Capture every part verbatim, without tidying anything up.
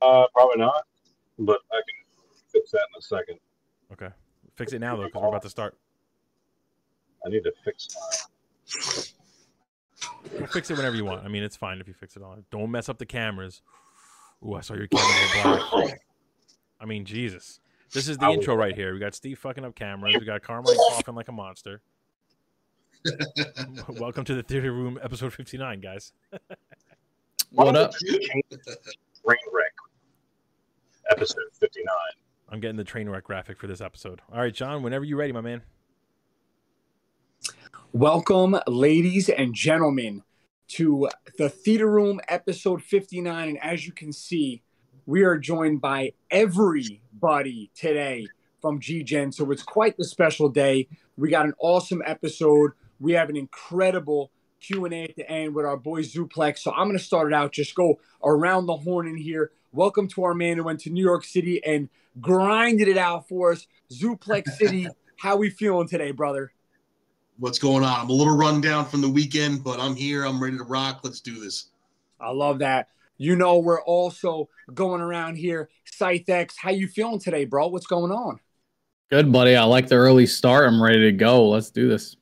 Uh, probably not, but I can fix that in a second. Okay. Fix it now, though, because we're about to start. I need to fix that. We'll fix it whenever you want. I mean, it's fine if you fix it all. Don't mess up the cameras. Ooh, I saw your camera go black. I mean, Jesus. This is the I intro was... right here. We got Steve fucking up cameras. We got Carmine coughing like a monster. Welcome to the Theater Room, episode fifty-nine, guys. What up? Train wreck, episode fifty-nine. I'm getting the train wreck graphic for this episode. All right, John, whenever you're ready, my man. Welcome, ladies and gentlemen, to the Theater Room, episode fifty-nine. And as you can see, we are joined by everybody today from G-Gen. So it's quite the special day. We got an awesome episode. We have an incredible Q and A at the end with our boy Zuplex. So I'm going to start it out. Just go around the horn in here. Welcome to our man who went to New York City and grinded it out for us. Zuplex City, how we feeling today, brother? What's going on? I'm a little run down from the weekend, but I'm here. I'm ready to rock. Let's do this. I love that. You know, we're also going around here. ScytheX, how you feeling today, bro? What's going on? Good, buddy. I like the early start. I'm ready to go. Let's do this.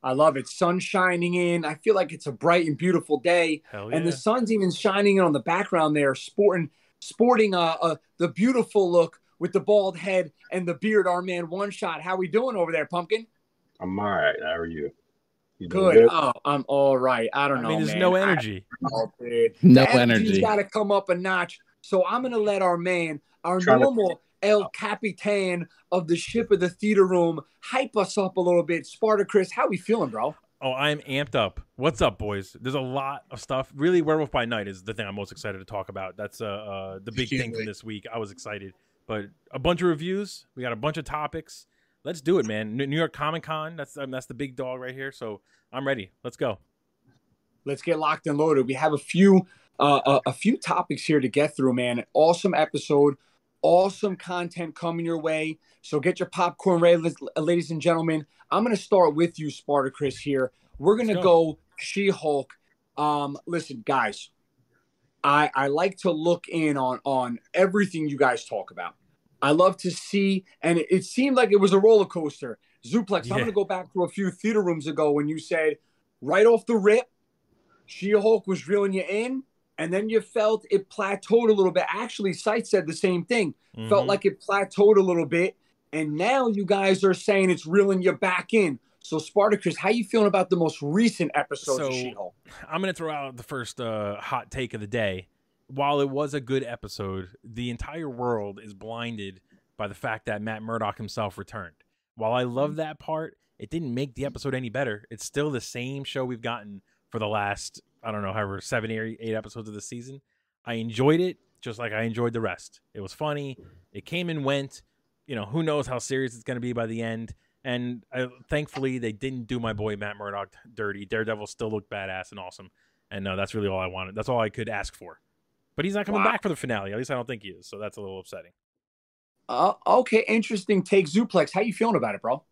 I love it. Sun shining in. I feel like it's a bright and beautiful day. Hell yeah. And the sun's even shining in on the background there, sporting, sporting uh, uh, the beautiful look with the bald head and the beard, our man One Shot. How we doing over there, Pumpkin? I'm all right. How are you? you good. good. Oh, I'm all right. I don't I know. I mean, there's man. no energy. No the energy. He's got to come up a notch. So I'm going to let our man, our Try normal to- El Capitan of the ship of the Theater Room, hype us up a little bit. Spartacris, how we feeling, bro? Oh, I'm amped up. What's up, boys? There's a lot of stuff. Really, Werewolf by Night is the thing I'm most excited to talk about. That's uh, uh the big thing from this week. I was excited. But a bunch of reviews. We got a bunch of topics. Let's do it, man. New York Comic-Con. That's um, that's the big dog right here. So I'm ready. Let's go. Let's get locked and loaded. We have a few uh, a, a few topics here to get through, man. An awesome episode. Awesome content coming your way. So get your popcorn ready, ladies and gentlemen. I'm going to start with you, Spartacris, here. We're going to go. go She-Hulk. Um, listen, guys, I, I like to look in on, on everything you guys talk about. I love to see, and it, it seemed like it was a roller coaster. Zuplex, yeah. I'm going to go back to a few theater rooms ago when you said, right off the rip, She-Hulk was reeling you in, and then you felt it plateaued a little bit. Actually, Scythe said the same thing. Mm-hmm. Felt like it plateaued a little bit, and now you guys are saying it's reeling you back in. So, Spartacris, how you feeling about the most recent episode so, of She-Hulk? I'm going to throw out the first uh, hot take of the day. While it was a good episode, the entire world is blinded by the fact that Matt Murdock himself returned. While I love that part, it didn't make the episode any better. It's still the same show we've gotten for the last, I don't know, however, seven or eight episodes of the season. I enjoyed it just like I enjoyed the rest. It was funny. It came and went. You know, who knows how serious it's going to be by the end. And I, thankfully, they didn't do my boy Matt Murdock dirty. Daredevil still looked badass and awesome. And no, that's really all I wanted. That's all I could ask for. But he's not coming wow. back for the finale. At least I don't think he is. So that's a little upsetting. Uh, okay, interesting take. Zuplex, how you feeling about it, bro?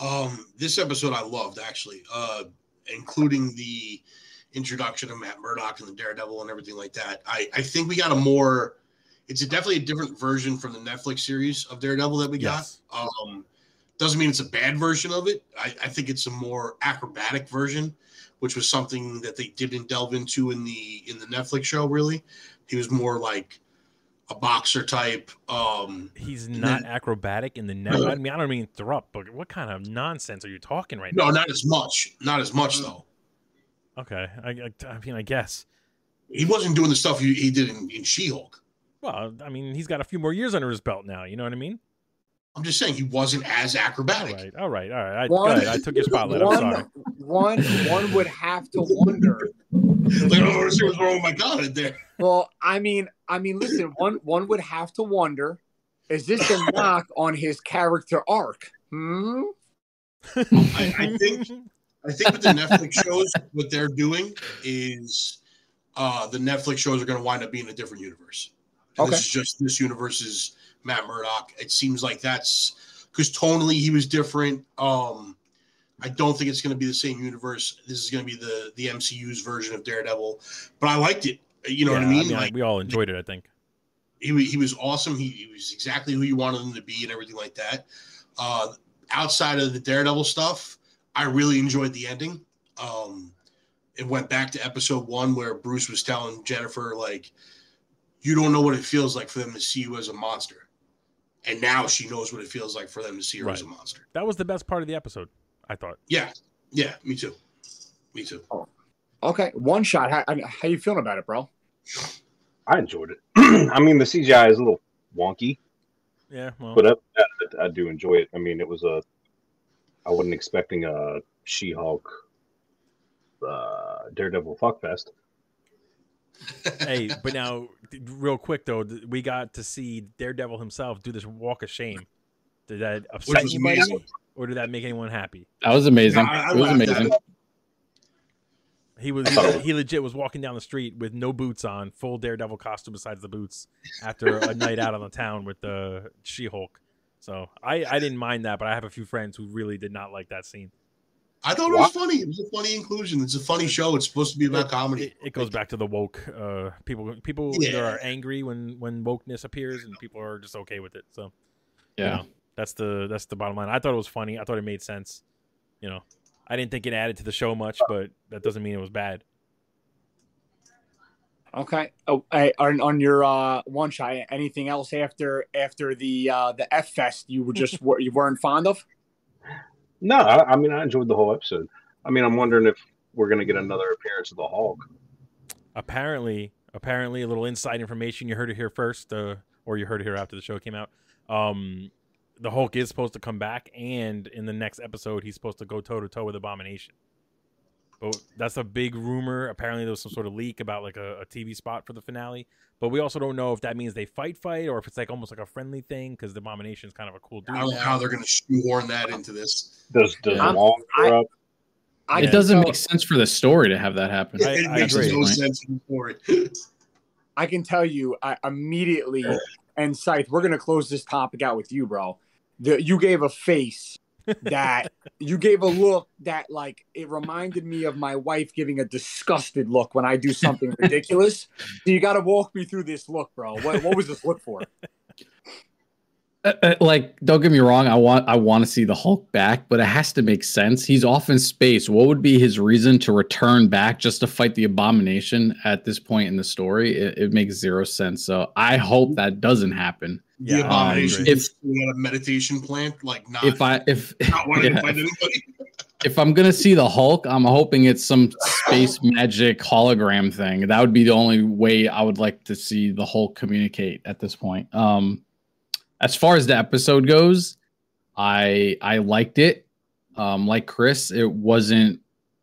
Um, this episode I loved, actually, uh, including the introduction of Matt Murdock and the Daredevil and everything like that. I, I think we got a more – it's a definitely a different version from the Netflix series of Daredevil that we yes. got. Um, doesn't mean it's a bad version of it. I, I think it's a more acrobatic version, which was something that they didn't delve into in the in the Netflix show, really. He was more like a boxer type. Um, He's not then, acrobatic in the Netflix. I mean, I don't mean throw up, but what kind of nonsense are you talking right no, now? No, not as much. Not as much, though. Okay. I, I, I mean, I guess. He wasn't doing the stuff he, he did in, in She-Hulk. Well, I mean, he's got a few more years under his belt now. You know what I mean? I'm just saying he wasn't as acrobatic. All right, all right, all right. I, one, ahead, I took your spotlight. One, I'm sorry. One, one would have to wonder. Like, oh, see what's wrong with my God in there. Well, I mean, I mean, listen. One, one would have to wonder: is this a knock on his character arc? Hmm. I, I think, I think with the Netflix shows, what they're doing is uh, the Netflix shows are going to wind up being a different universe. And okay. This is just this universe's Matt Murdock. It seems like that's because tonally he was different. Um, I don't think it's going to be the same universe. This is going to be the the M C U's version of Daredevil, but I liked it. You know yeah, what I mean? I mean like, we all enjoyed it, I think. he, he was awesome. He, he was exactly who you wanted him to be and everything like that. Uh, outside of the Daredevil stuff, I really enjoyed the ending. Um, it went back to episode one where Bruce was telling Jennifer, like, you don't know what it feels like for them to see you as a monster. And now she knows what it feels like for them to see her right. as a monster. That was the best part of the episode, I thought. Yeah. Yeah, me too. Me too. Oh. Okay, One Shot. How, how you feeling about it, bro? I enjoyed it. I mean, the C G I is a little wonky. Yeah, well. But I, I do enjoy it. I mean, it was a... I wasn't expecting a She-Hulk uh, Daredevil fuckfest. Hey, but now, real quick, though, we got to see Daredevil himself do this walk of shame. Did that upset you, or did that make anyone happy? That was amazing. I, I it was amazing. That. He was he, he legit was walking down the street with no boots on, full Daredevil costume besides the boots, after a night out on the town with the She-Hulk. So I, I didn't mind that, but I have a few friends who really did not like that scene. I thought it was funny. It was a funny inclusion. It's a funny show. It's supposed to be about comedy. It, it goes back to the woke. Uh, people people yeah. either are angry when, when wokeness appears, and people are just okay with it. So yeah, you know, that's the that's the bottom line. I thought it was funny. I thought it made sense. You know, I didn't think it added to the show much, but that doesn't mean it was bad. Okay. Oh, I, on, on your uh, One Shot, anything else after after the uh, the F Fest you were just you weren't fond of? No, I, I mean, I enjoyed the whole episode. I mean, I'm wondering if we're going to get another appearance of the Hulk. Apparently, apparently, a little inside information. You heard it here first, uh, or you heard it here after the show came out. Um, the Hulk is supposed to come back, and in the next episode, he's supposed to go toe-to-toe with Abomination. But that's a big rumor. Apparently, there was some sort of leak about like a, a T V spot for the finale. But we also don't know if that means they fight fight or if it's like almost like a friendly thing, because the Abomination is kind of a cool dude. I don't know how they're going to shoehorn that into this. Does the long I, up? I, it yeah. doesn't make sense for the story to have that happen. It, it I, makes I agree, no right? sense for the story. I can tell you I, immediately, and Scythe, we're going to close this topic out with you, bro. The, you gave a face that you gave a look that, like, it reminded me of my wife giving a disgusted look when I do something ridiculous. So you got to walk me through this look, bro. What, what was this look for? Uh, uh, like, don't get me wrong. I want I want to see the Hulk back, but it has to make sense. He's off in space. What would be his reason to return back just to fight the Abomination at this point in the story? It, it makes zero sense. So I hope that doesn't happen. The yeah, Abomination if we had a meditation plant, like not if I if not yeah, if, if I'm gonna see the Hulk, I'm hoping it's some space magic hologram thing. That would be the only way I would like to see the Hulk communicate at this point. Um, as far as the episode goes, I I liked it. Um, like Chris, it wasn't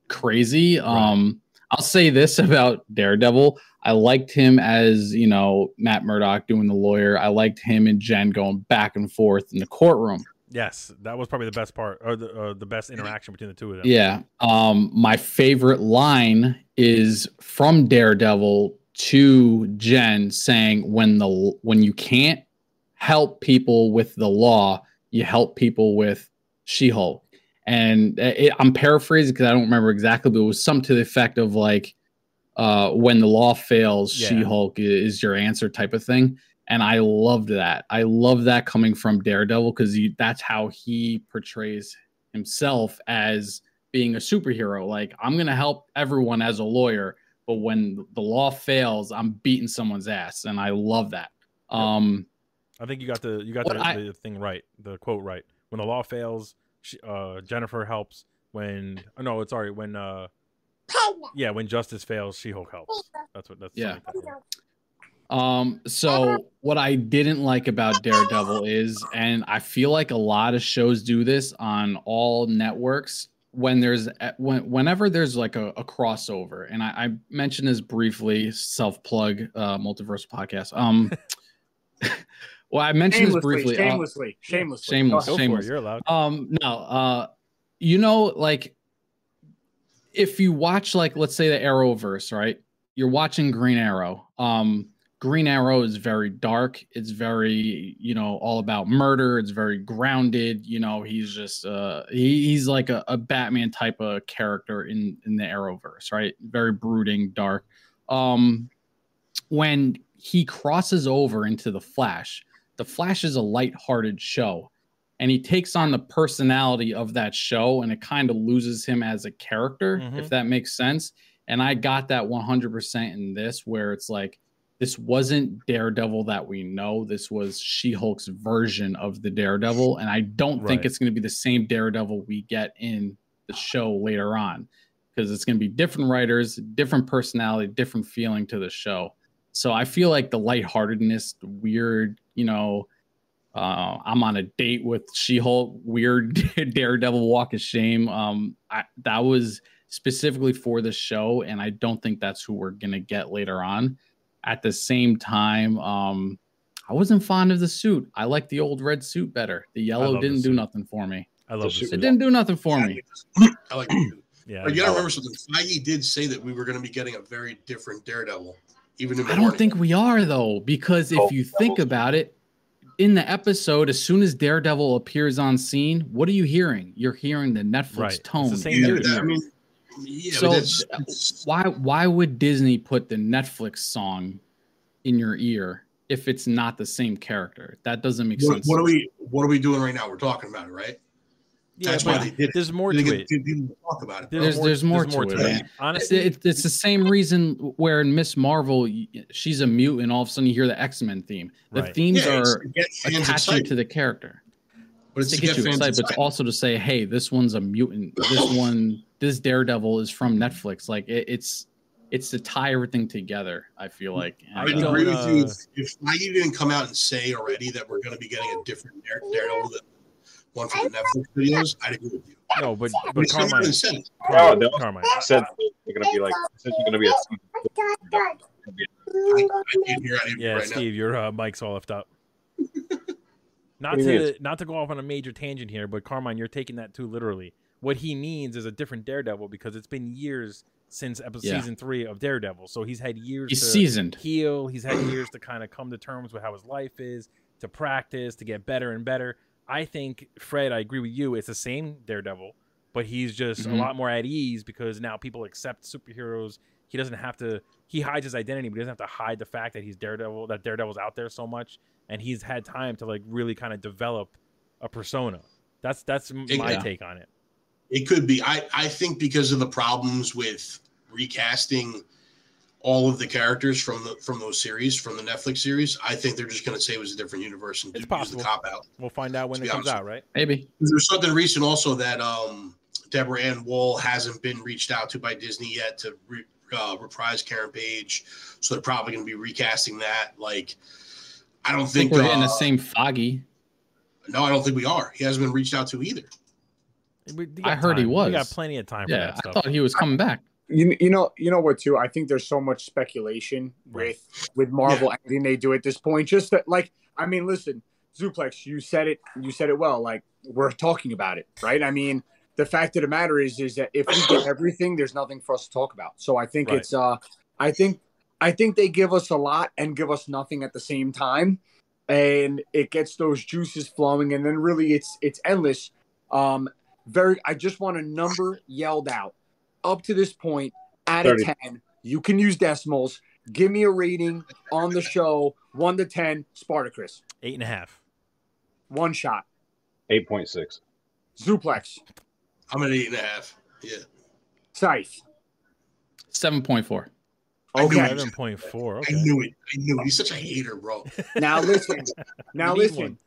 crazy. Right. Um, I'll say this about Daredevil. I liked him as, you know, Matt Murdock doing the lawyer. I liked him and Jen going back and forth in the courtroom. Yes, that was probably the best part, or the, uh, the best interaction between the two of them. Yeah. Um, my favorite line is from Daredevil to Jen saying, when the when you can't help people with the law, you help people with She-Hulk. And it, I'm paraphrasing because I don't remember exactly, but it was something to the effect of, like, uh, when the law fails, yeah. She-Hulk is your answer type of thing. And I loved that. I love that coming from Daredevil, because that's how he portrays himself as being a superhero. Like, I'm going to help everyone as a lawyer, but when the law fails, I'm beating someone's ass. And I love that. Um, I think you got the you got the, I, the thing right, the quote right. When the law fails, She, uh, Jennifer helps. When oh, no, it's sorry. When uh, yeah, when justice fails, She-Hulk helps. That's what. That's yeah. Like that. Um. So what I didn't like about Daredevil is, and I feel like a lot of shows do this on all networks. When there's when whenever there's like a, a crossover, and I, I mentioned this briefly. Self plug, uh, Multiverse podcast. Um. Well, I mentioned shamelessly, this briefly. Shamelessly, uh, shamelessly, shameless, oh, shameless. You're allowed. Um, no, uh, you know, like if you watch, like, let's say the Arrowverse, right? You're watching Green Arrow. Um, Green Arrow is very dark. It's very, you know, all about murder. It's very grounded. You know, he's just uh, he, he's like a, a Batman type of character in in the Arrowverse, right? Very brooding, dark. Um, when he crosses over into The Flash, The Flash is a lighthearted show, and he takes on the personality of that show, and it kind of loses him as a character, mm-hmm. if that makes sense. And I got that one hundred percent in this, where it's like, this wasn't Daredevil that we know. This was She-Hulk's version of the Daredevil. And I don't right. think it's going to be the same Daredevil we get in the show later on, because it's going to be different writers, different personality, different feeling to the show. So I feel like the lightheartedness, the weird, you know, uh, I'm on a date with She-Hulk, weird Daredevil walk of shame. Um, I, that was specifically for the show. And I don't think that's who we're going to get later on. At the same time, um, I wasn't fond of the suit. I like the old red suit better. The yellow didn't do nothing for me. I love the suit. It didn't do nothing for me. I like it. Yeah. But you gotta remember something. Feige did say that we were going to be getting a very different Daredevil. Even in the I don't morning. think we are, though, because if oh, you think about it, in the episode, as soon as Daredevil appears on scene, what are you hearing? You're hearing the Netflix right. tone. It's the same Daredevil. Yeah, so that's, that's... why why would Disney put the Netflix song in your ear if it's not the same character? That doesn't make what, sense. What are we What are we doing right now? We're talking about it, right? Yeah, that's why they did. There's it. more to they, it. Didn't talk about it. There's, there's more, there's more to, to it. it. Honestly, it's, it's, it's the same reason where in Miz Marvel she's a mutant. All of a sudden, you hear the X-Men theme. The right. themes yeah, are attached to the character. But it's to, to get, get you excited, excited, but it's also to say, hey, this one's a mutant. This one, this Daredevil is from Netflix. Like it, it's, it's to tie everything together. I feel like I, I would agree with uh, you if Feige didn't come out and say already that we're going to be getting a different Daredevil than one from the Netflix videos. I'd agree with you. No, but but Carmine said, oh, no, Carmine said they're going to be like, this is going to be a. I, I can't hear anything yeah, right Steve, now. your uh, mic's all left up. Not to not to go off on a major tangent here, but Carmine, you're taking that too literally. What he needs is a different Daredevil, because it's been years since episode yeah. season three of Daredevil. So he's had years he's to seasoned. heal. He's had years to kind of come to terms with how his life is, to practice, to get better and better. I think, Fred, I agree with you. It's the same Daredevil, but he's just mm-hmm. a lot more at ease because now people accept superheroes. He doesn't have to. He hides his identity, but he doesn't have to hide the fact that he's Daredevil. That Daredevil's out there so much, and he's had time to like really kind of develop a persona. That's that's my yeah. take on it. It could be. I I think because of the problems with recasting all of the characters from the from those series, from the Netflix series, I think they're just going to say it was a different universe and it's do, use the cop out. We'll find out when it comes out, right? Maybe. There's something recent also that um, Deborah Ann Woll hasn't been reached out to by Disney yet to. Re- Uh, reprise Karen Page, so they're probably going to be recasting that. Like, I don't I think, think we're uh, in the same Foggy. No, I don't think we are. He hasn't been reached out to either. I heard time. he was. We got plenty of time. Yeah, for that stuff. I thought he was coming back. You, you know, you know what? Too, I think there's so much speculation with with Marvel yeah. everything they do at this point. Just that, like, I mean, listen, Zuplex, you said it. You said it well. Like, we're talking about it, right? I mean. The fact of the matter is, is that if we get everything, there's nothing for us to talk about. So I think right. it's, uh, I think, I think they give us a lot and give us nothing at the same time, and it gets those juices flowing. And then really, it's it's endless. Um, very. I just want a number yelled out. Up to this point, out of ten, you can use decimals. Give me a rating on the show, one to ten. Spartacris, eight and a half. One shot. Eight point six. Zuplex. I'm at eight and a half. Yeah. Scythe. Seven point four. Okay. Seven point four. Okay. I knew it. I knew it. He's such a hater, bro. Now listen. Now listen.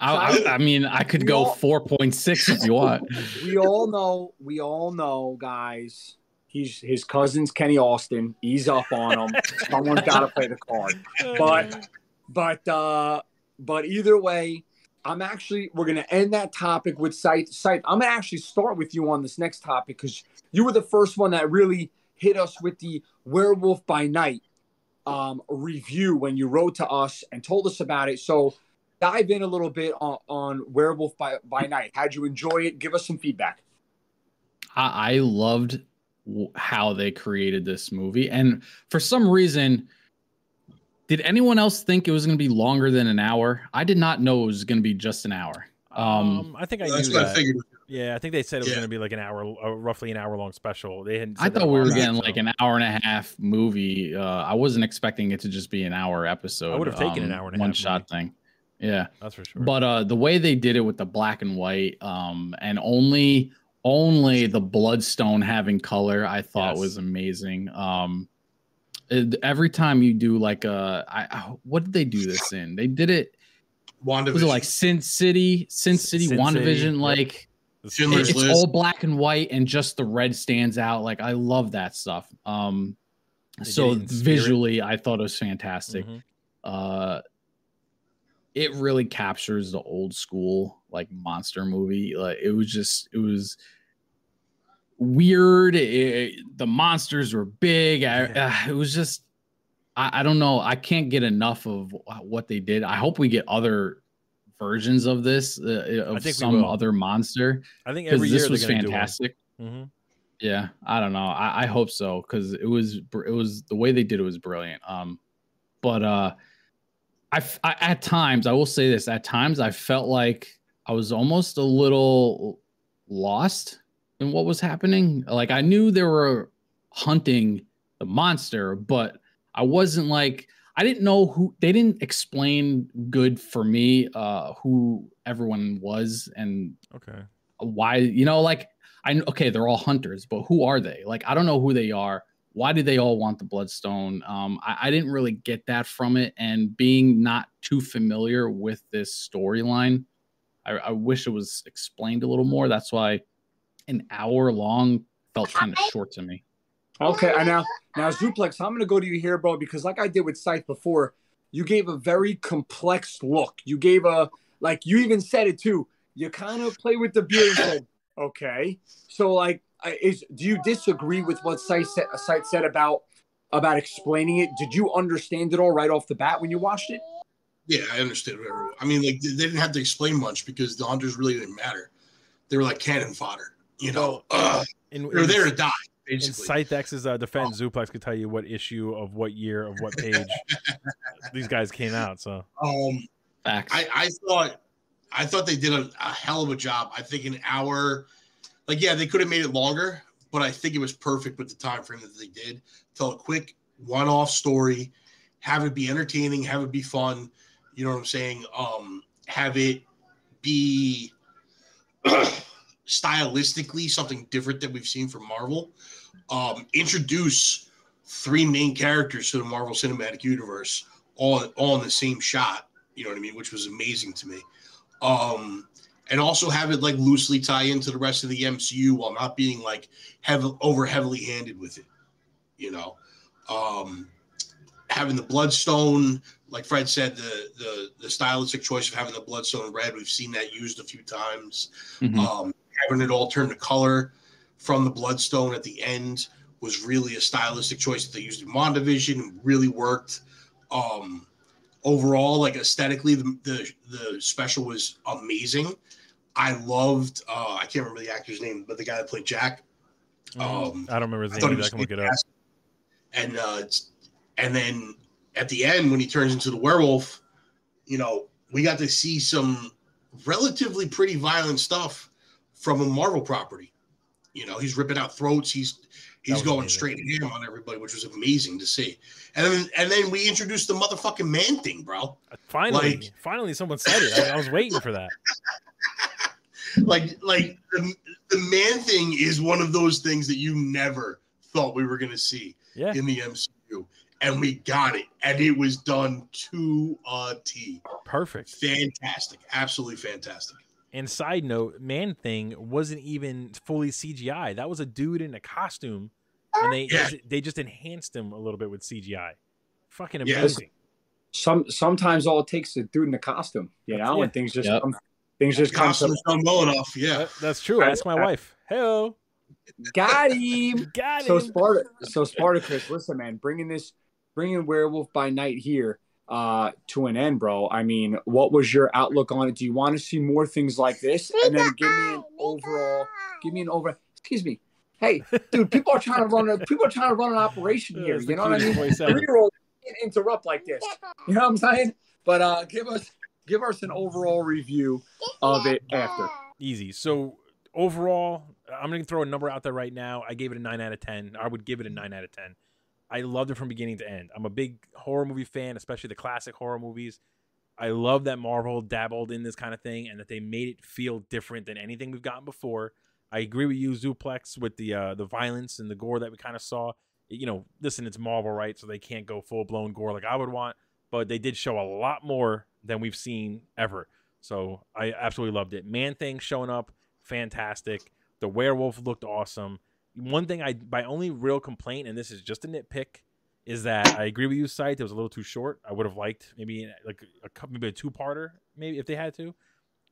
I, I, I mean, I could we go four point six if you want. We all know. We all know, guys. He's his cousin's Kenny Austin. Ease up on him. Someone's got to play the card. But, but, uh, but either way. I'm actually, we're going to end that topic with Scythe. Scythe, I'm going to actually start with you on this next topic because you were the first one that really hit us with the Werewolf by Night um, review when you wrote to us and told us about it. So dive in a little bit on, on Werewolf by, by Night. How'd you enjoy it? Give us some feedback. I, I loved how they created this movie. And for some reason... Did anyone else think it was going to be longer than an hour? I did not know it was going to be just an hour. Um, um, I think I knew that. I figured. Yeah, I think they said it was yeah. going to be like an hour, uh, roughly an hour long special. They hadn't. I thought we were getting so. like an hour and a half movie. Uh, I wasn't expecting it to just be an hour episode. I would have taken um, an hour and a half. One shot movie. thing. Yeah, that's for sure. But uh, the way they did it with the black and white, um, and only only the Bloodstone having color, I thought yes. was amazing. Um, it, every time you do like a, I, I, what did they do this in? They did it. WandaVision. Was it like Sin City? Sin City, Sin WandaVision, City. like. It, it's all black and white, and just the red stands out. Like I love that stuff. Um, so visually, I thought it was fantastic. Mm-hmm. Uh, it really captures the old school like monster movie. Like it was just, it was weird. It, it, the monsters were big. Yeah. I, uh, it was just, I, I don't know. I can't get enough of what they did. I hope we get other versions of this uh, of some other monster. I think every year this was fantastic. Mm-hmm. Yeah, I don't know. I, I hope so, because it was it was the way they did it was brilliant. Um, but uh, I, I at times I will say this. At times I felt like I was almost a little lost in what was happening. Like I knew they were hunting the monster, but I wasn't like. I didn't know who they didn't explain good for me uh, who everyone was and okay why you know like I okay they're all hunters, but who are they? Like I don't know who they are. Why do they all want the Bloodstone? Um, I, I didn't really get that from it, and being not too familiar with this storyline, I, I wish it was explained a little more. That's why an hour long felt kind of short to me. Okay, I now now Zuplex, I'm gonna go to you here, bro, because like I did with Scythe before, you gave a very complex look. You gave a like you even said it too. You kind of play with the beard and said, okay. So like, is do you disagree with what Scythe said, Scythe said about about explaining it? Did you understand it all right off the bat when you watched it? Yeah, I understood. I mean, like they didn't have to explain much because the hunters really didn't matter. They were like cannon fodder, you know. Uh, and, they're and- there to die. Basically. And ScytheX's uh, defense, oh. Zuplex could tell you what issue of what year of what page these guys came out. So, um, Facts. I, I thought, I thought they did a, a hell of a job. I think an hour, like yeah, they could have made it longer, but I think it was perfect with the time frame that they did. Tell a quick one-off story, have it be entertaining, have it be fun. You know what I'm saying? Um, have it be. Stylistically something different that we've seen from Marvel. Um, introduce three main characters to the Marvel Cinematic Universe all, all in the same shot, you know what I mean, which was amazing to me. Um, and also have it like loosely tie into the rest of the M C U while not being like heavy, over heavily handed with it, you know. Um, having the Bloodstone, like Fred said, the, the the stylistic choice of having the Bloodstone red, we've seen that used a few times. Mm-hmm. Um, having it all turn to color from the Bloodstone at the end was really a stylistic choice that they used in WandaVision and really worked. Um, overall, like aesthetically, the, the the special was amazing. I loved, uh, I can't remember the actor's name, but the guy that played Jack. Um, mm, I don't remember his I name. I can look it up. And, uh, and then at the end, when he turns into the werewolf, you know, we got to see some relatively pretty violent stuff from a Marvel property. You know, he's ripping out throats. He's he's going amazing. straight at him on everybody, which was amazing to see. And then and then we introduced the motherfucking Man-Thing, bro. Finally, like, finally, someone said it. I, I was waiting for that. like, like the, the Man-Thing is one of those things that you never thought we were going to see yeah. in the M C U. And we got it. And it was done to a T. Perfect. Fantastic. Absolutely fantastic. And side note, Man-Thing wasn't even fully C G I. That was a dude in a costume. And they yeah. just, they just enhanced him a little bit with C G I. Fucking amazing. Yes. Some Sometimes all it takes is a dude in a costume. You know? Yeah. And things just yep. come. Things just come. Costumes come well enough. Yeah. That, that's true. I asked my I, wife. Hello. Got him. Got him. So, Spart- so Spartacris, listen, man, bringing this... Bringing Werewolf by Night here uh, to an end, bro. I mean, what was your outlook on it? Do you want to see more things like this? And then give me an overall. Give me an overall. Excuse me. Hey, dude, people are trying to run. A, people are trying to run an operation here. You know what I mean? Three-year-old can't interrupt like this. You know what I'm saying? But uh, give us, give us an overall review of it after. Easy. So overall, I'm going to throw a number out there right now. I gave it a nine out of ten. I would give it a nine out of ten. I loved it from beginning to end. I'm a big horror movie fan, especially the classic horror movies. I love that Marvel dabbled in this kind of thing and that they made it feel different than anything we've gotten before. I agree with you, Zuplex, with the uh, the violence and the gore that we kind of saw. You know, listen, it's Marvel, right? So they can't go full-blown gore like I would want, but they did show a lot more than we've seen ever. So I absolutely loved it. Man-Thing showing up, fantastic. The werewolf looked awesome. One thing I, my only real complaint, and this is just a nitpick, is that I agree with you, Scythe. It was a little too short. I would have liked maybe like a maybe a two-parter, maybe if they had to.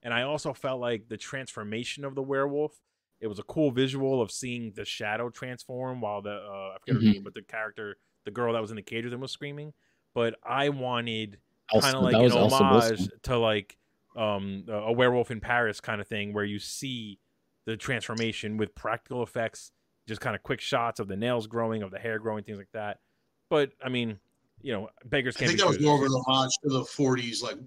And I also felt like the transformation of the werewolf. It was a cool visual of seeing the shadow transform while the uh, I forget her mm-hmm. name, but the character, the girl that was in the cage with him, was screaming. But I wanted kind of like an homage to like um, a werewolf in Paris kind of thing, where you see the transformation with practical effects, just kind of quick shots of the nails growing, of the hair growing, things like that. But I mean, you know, beggars can't be choosers. I think that was more of an homage to the forties, like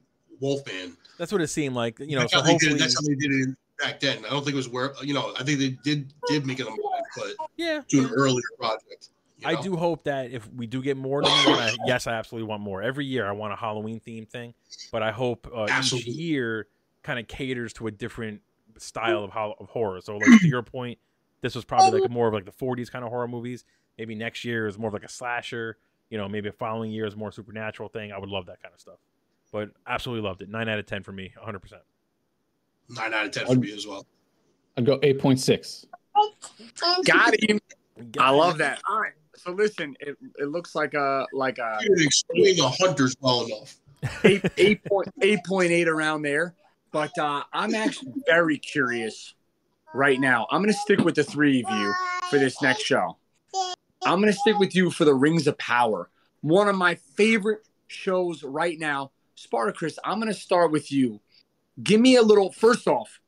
Wolfman. That's what it seemed like. You know, that's so how hopefully, they did it. That's how they did it back then. I don't think it was where, you know, I think they did did make it a mod, but yeah, to an earlier project. You know? I do hope that if we do get more, I, yes, I absolutely want more. Every year I want a Halloween themed thing, but I hope uh, each year kind of caters to a different style of, ho of horror. So like to your point, this was probably like more of like the forties kind of horror movies. Maybe next year is more of like a slasher, you know, maybe a following year is more supernatural thing. I would love that kind of stuff, but absolutely loved it. nine out of ten for me, one hundred percent. nine out of ten for me as well. I'd go eight point six. Got him. I love that. All right. So listen, it, it looks like a like a. You didn't explain the hunters well enough. eight point eight around there, but uh, I'm actually very curious right now. I'm gonna stick with the three of you for this next show. I'm gonna stick with you for the Rings of Power, one of my favorite shows right now. Spartacris, I'm gonna start with you. Give me a little, first off,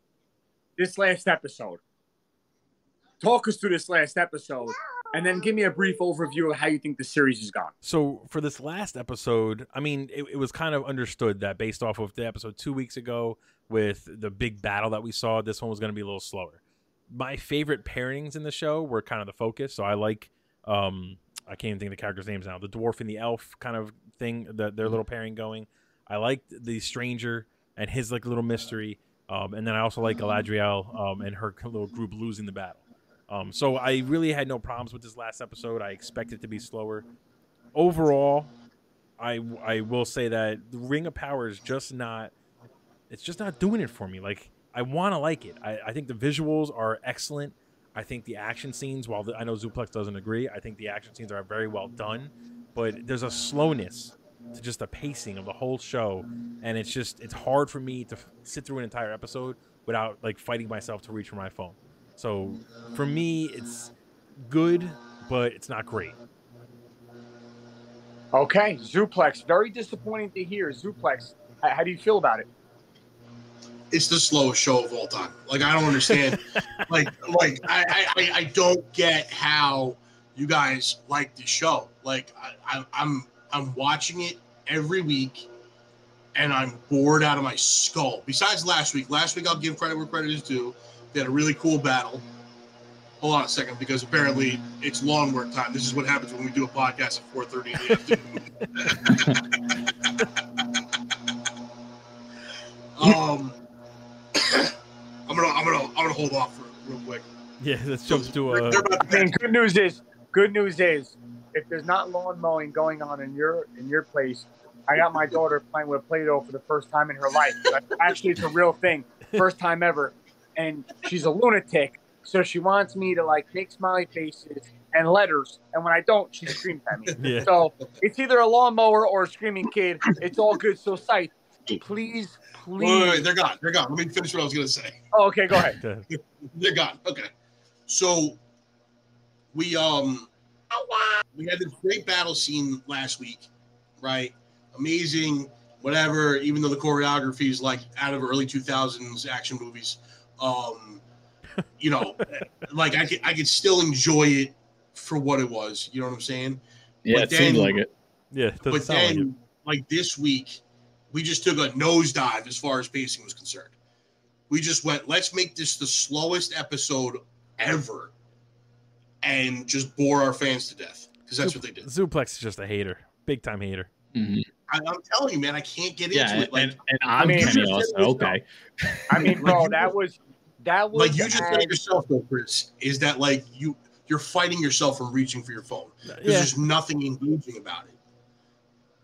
this last episode. Talk us through this last episode, and then give me a brief overview of how you think the series has gone. So for this last episode, I mean, it, it was kind of understood that based off of the episode two weeks ago with the big battle that we saw, this one was going to be a little slower. My favorite pairings in the show were kind of the focus. So I like, um, I can't even think of the characters' names now, the dwarf and the elf kind of thing, the, their little pairing going. I liked the stranger and his like little mystery, um, and then I also like Galadriel um, and her little group losing the battle. Um, so I really had no problems with this last episode. I expected it to be slower. Overall, I I will say that the Ring of Power is just not it's just not doing it for me. Like I want to like it. I, I think the visuals are excellent. I think the action scenes, while the, I know Zuplex doesn't agree, I think the action scenes are very well done, but there's a slowness to just the pacing of the whole show, and it's just it's hard for me to f sit through an entire episode without like fighting myself to reach for my phone. So for me, it's good, but it's not great. Okay, Zuplex, very disappointing to hear. Zuplex, how do you feel about it? It's the slowest show of all time. Like I don't understand. like like I, I I don't get how you guys like the show. Like I, I, I'm. I'm watching it every week, and I'm bored out of my skull. Besides last week. Last week, I'll give credit where credit is due. They had a really cool battle. Hold on a second, because apparently it's long work time. This is what happens when we do a podcast at four thirty in the afternoon. um, I'm gonna, I'm gonna, I'm gonna hold off for real quick. Yeah, let's jump to. Uh... I mean, good news is, good news is. If there's not lawn mowing going on in your in your place, I got my daughter playing with Play-Doh for the first time in her life. Actually, it's a real thing, first time ever. And she's a lunatic, so she wants me to like make smiley faces and letters. And when I don't, she screams at me. Yeah. So it's either a lawnmower or a screaming kid. It's all good. So, Scythe, please, please. Wait, wait, wait, they're gone. They're gone. Let me finish what I was gonna say. Oh, okay, go ahead. They're gone. Okay, so we um. We had this great battle scene last week, right? Amazing, whatever, even though the choreography is like out of early two thousands action movies. Um, you know, like I could, I could still enjoy it for what it was. You know what I'm saying? Yeah, but it then, seemed like it. Yeah, it but then, like, like this week, we just took a nosedive as far as pacing was concerned. We just went, let's make this the slowest episode ever and just bore our fans to death, because that's Zup what they did. Zuplex is just a hater. Big time hater. Mm-hmm. I, I'm telling you, man, I can't get yeah, into it. Like, and, and I'm mean, okay. I mean, bro, like, that was that was like you just said yourself, though, Chris. Is that like you? You're fighting yourself from reaching for your phone because yeah. there's nothing engaging about it.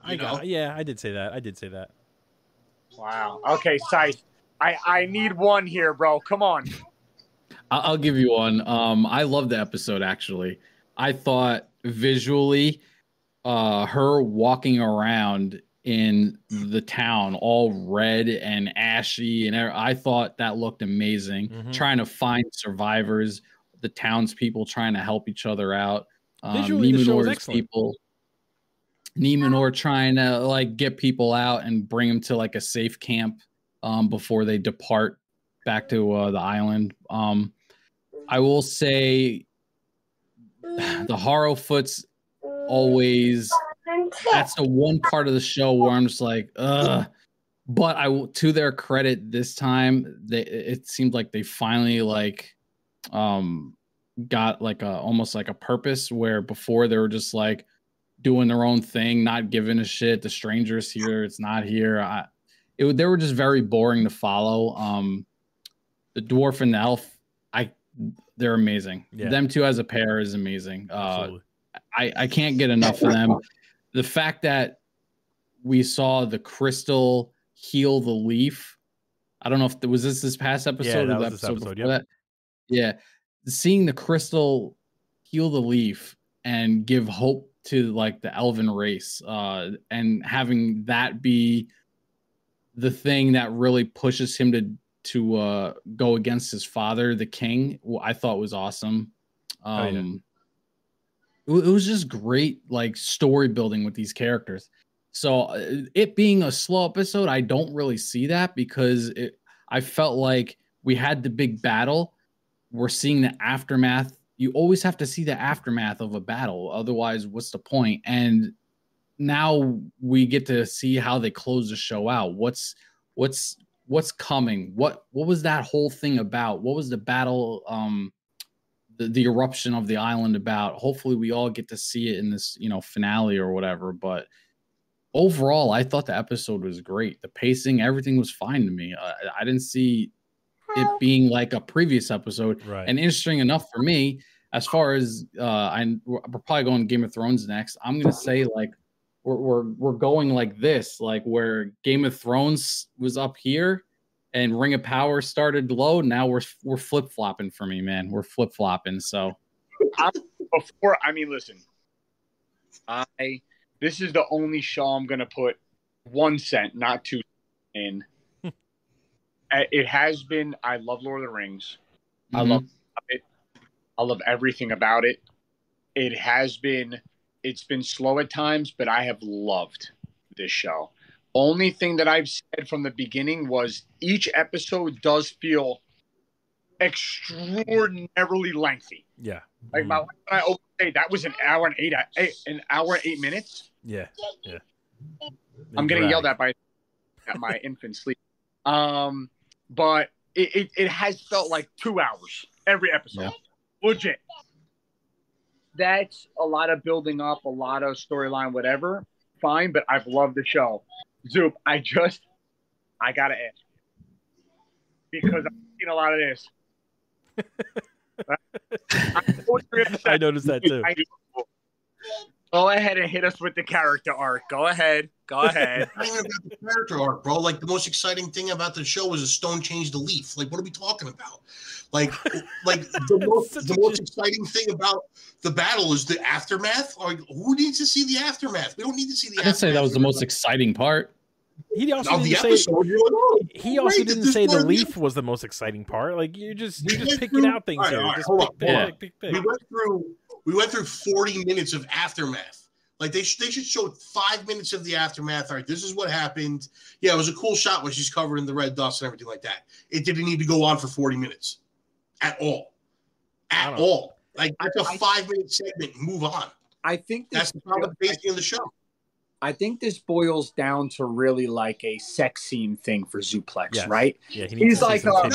I know. Got, yeah, I did say that. I did say that. Wow. Okay, Scythe. I I need one here, bro. Come on. I'll give you one. Um, I love the episode. Actually, I thought visually. Uh, her walking around in the town all red and ashy, and I thought that looked amazing. Mm-hmm. Trying to find survivors, the townspeople trying to help each other out. Um, Nemenor's people, Nemenor trying to like get people out and bring them to like a safe camp um, before they depart back to uh, the island. Um, I will say the Harrowfoots. Always, that's the one part of the show where I'm just like, ugh. But I, to their credit, this time they it seemed like they finally like, um, got like a almost like a purpose where before they were just like doing their own thing, not giving a shit. The stranger's here, it's not here. I, it they were just very boring to follow. Um, the dwarf and the elf, I they're amazing. Yeah. Them two as a pair is amazing. Uh, Absolutely. I, I can't get enough of them. The fact that we saw the crystal heal the leaf. I don't know if the, was this this past episode yeah, or the episode, episode before yep. that. Yeah. Seeing the crystal heal the leaf and give hope to like the elven race uh, and having that be the thing that really pushes him to, to uh, go against his father, the king, I thought was awesome. Um, oh, yeah. It was just great, like story building with these characters. So it being a slow episode, I don't really see that because it, I felt like we had the big battle. We're seeing the aftermath. You always have to see the aftermath of a battle. Otherwise, what's the point? And now we get to see how they close the show out. What's what's what's coming? What what was that whole thing about? What was the battle? Um, The, the eruption of the island about. Hopefully we all get to see it in this, you know, finale or whatever. But overall, I thought the episode was great. The pacing, everything was fine to me. I, I didn't see it being like a previous episode. Right. And interesting enough for me, as far as uh, I'm, we're probably going to Game of Thrones next. I'm going to say like we're, we're, we're going like this, like where Game of Thrones was up here. And Ring of Power started low. Now we're we're flip flopping for me, man. We're flip flopping. So, I'm, before I mean, listen, I this is the only show I'm gonna put one cent, not two, in. It has been. I love Lord of the Rings. Mm-hmm. I love it. I love everything about it. It has been. It's been slow at times, but I have loved this show. Only thing that I've said from the beginning was each episode does feel extraordinarily lengthy. Yeah. Like my wife and I, okay, that was an hour and eight, eight an hour and eight minutes. Yeah. Yeah. I'm getting yelled at by at my infant sleep. Um, but it, it, it has felt like two hours every episode. Yeah. Legit. That's a lot of building up, a lot of storyline, whatever. Fine, but I've loved the show. Zoop, I just, I gotta ask because I've seen a lot of this. I noticed that too. Go ahead and hit us with the character arc. Go ahead. Go ahead. I don't know about the character arc, bro. Like the most exciting thing about the show was a stone changed the leaf. Like, what are we talking about? Like, like the most the most exciting thing about the battle is the aftermath. Like, who needs to see the aftermath? We don't need to see the. I'd say that was the most exciting part. He also now, didn't the say. Episode, like, oh, he also great, didn't say the leaf was the most exciting part. Like, you're just you're just picking through, out things. Right, right, just hold pick, on, pick, pick, pick, pick. We went through. We went through forty minutes of aftermath. Like they sh they should show five minutes of the aftermath. All right, this is what happened. Yeah, it was a cool shot when she's covered in the red dust and everything like that. It didn't need to go on for forty minutes, at all, at all. Like that's a five minute segment. Move on. I think that's the problem facing the show. I think this boils down to really like a sex scene thing for Zuplex, yes. right? Yeah, he He's like, oh,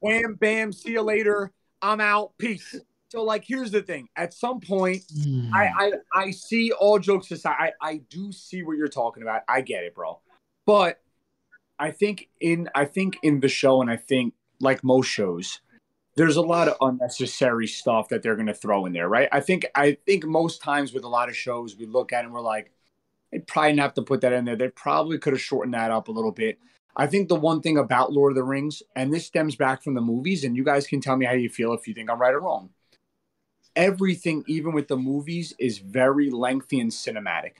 wham, bam, see you later. I'm out. Peace. So, like, here's the thing. At some point, mm. I, I I see all jokes aside. I, I do see what you're talking about. I get it, bro. But I think in I think in the show, and I think like most shows, there's a lot of unnecessary stuff that they're going to throw in there, right? I think I think most times with a lot of shows, we look at it and we're like, they probably didn't have to put that in there. They probably could have shortened that up a little bit. I think the one thing about Lord of the Rings, and this stems back from the movies, and you guys can tell me how you feel if you think I'm right or wrong. Everything, even with the movies, is very lengthy and cinematic.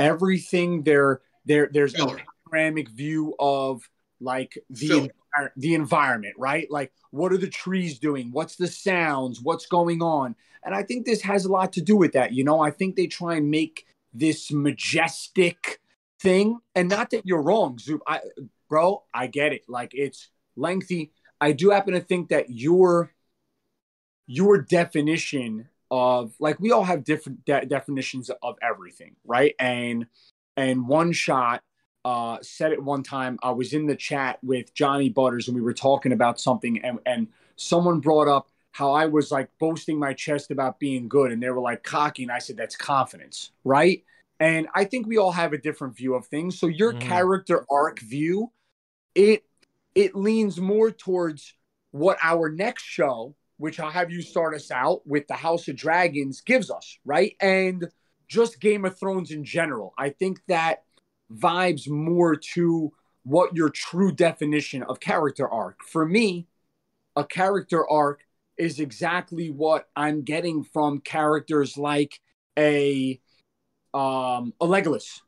Everything there, there, there's a panoramic view of like the envir- the environment, right? Like, what are the trees doing? What's the sounds? What's going on? And I think this has a lot to do with that. You know, I think they try and make this majestic thing, and not that you're wrong, Zoop. I, bro, I get it. Like, it's lengthy. I do happen to think that your your definition of, like, we all have different de- definitions of everything, right? And and one shot uh, said it one time. I was in the chat with Johnny Butters, and we were talking about something, and and someone brought up how I was like boasting my chest about being good, and they were like cocky, and I said, that's confidence, right? And I think we all have a different view of things. So your mm. character arc view, it it leans more towards what our next show, which I'll have you start us out with, the House of Dragons, gives us, right? And just Game of Thrones in general. I think that vibes more to what your true definition of character arc. For me, a character arc is exactly what I'm getting from characters like a um, a Legolas,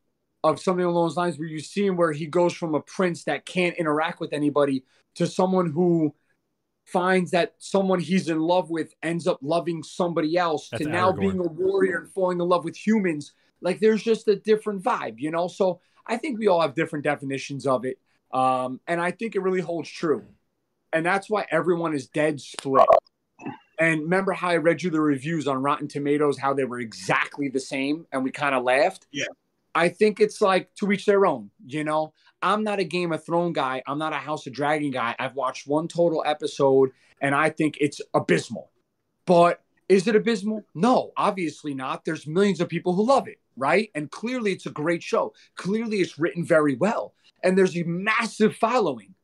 of something along those lines, where you see him where he goes from a prince that can't interact with anybody to someone who finds that someone he's in love with ends up loving somebody else, That's to now Aragorn. being a warrior and falling in love with humans. Like, there's just a different vibe, you know? So I think we all have different definitions of it. Um, and I think it really holds true. And that's why everyone is dead split. And remember how I read you the reviews on Rotten Tomatoes, how they were exactly the same, and we kind of laughed? Yeah. I think it's like, to each their own, you know? I'm not a Game of Thrones guy. I'm not a House of Dragon guy. I've watched one total episode, and I think it's abysmal. But is it abysmal? No, obviously not. There's millions of people who love it, right? And clearly it's a great show. Clearly it's written very well. And there's a massive following.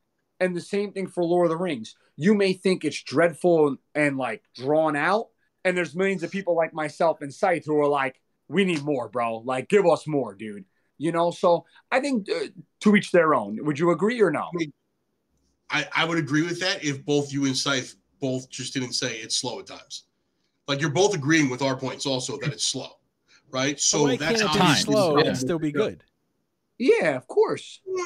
And the same thing for Lord of the Rings. You may think it's dreadful and, and like drawn out, and there's millions of people like myself and Scythe who are like, we need more, bro. Like, give us more, dude. You know, so I think uh, to each their own. Would you agree or no? I, I would agree with that if both you and Scythe both just didn't say it's slow at times. Like, you're both agreeing with our points also that it's slow, right? So well, that's can't obviously be slow and still be good. Yeah, of course. Yeah.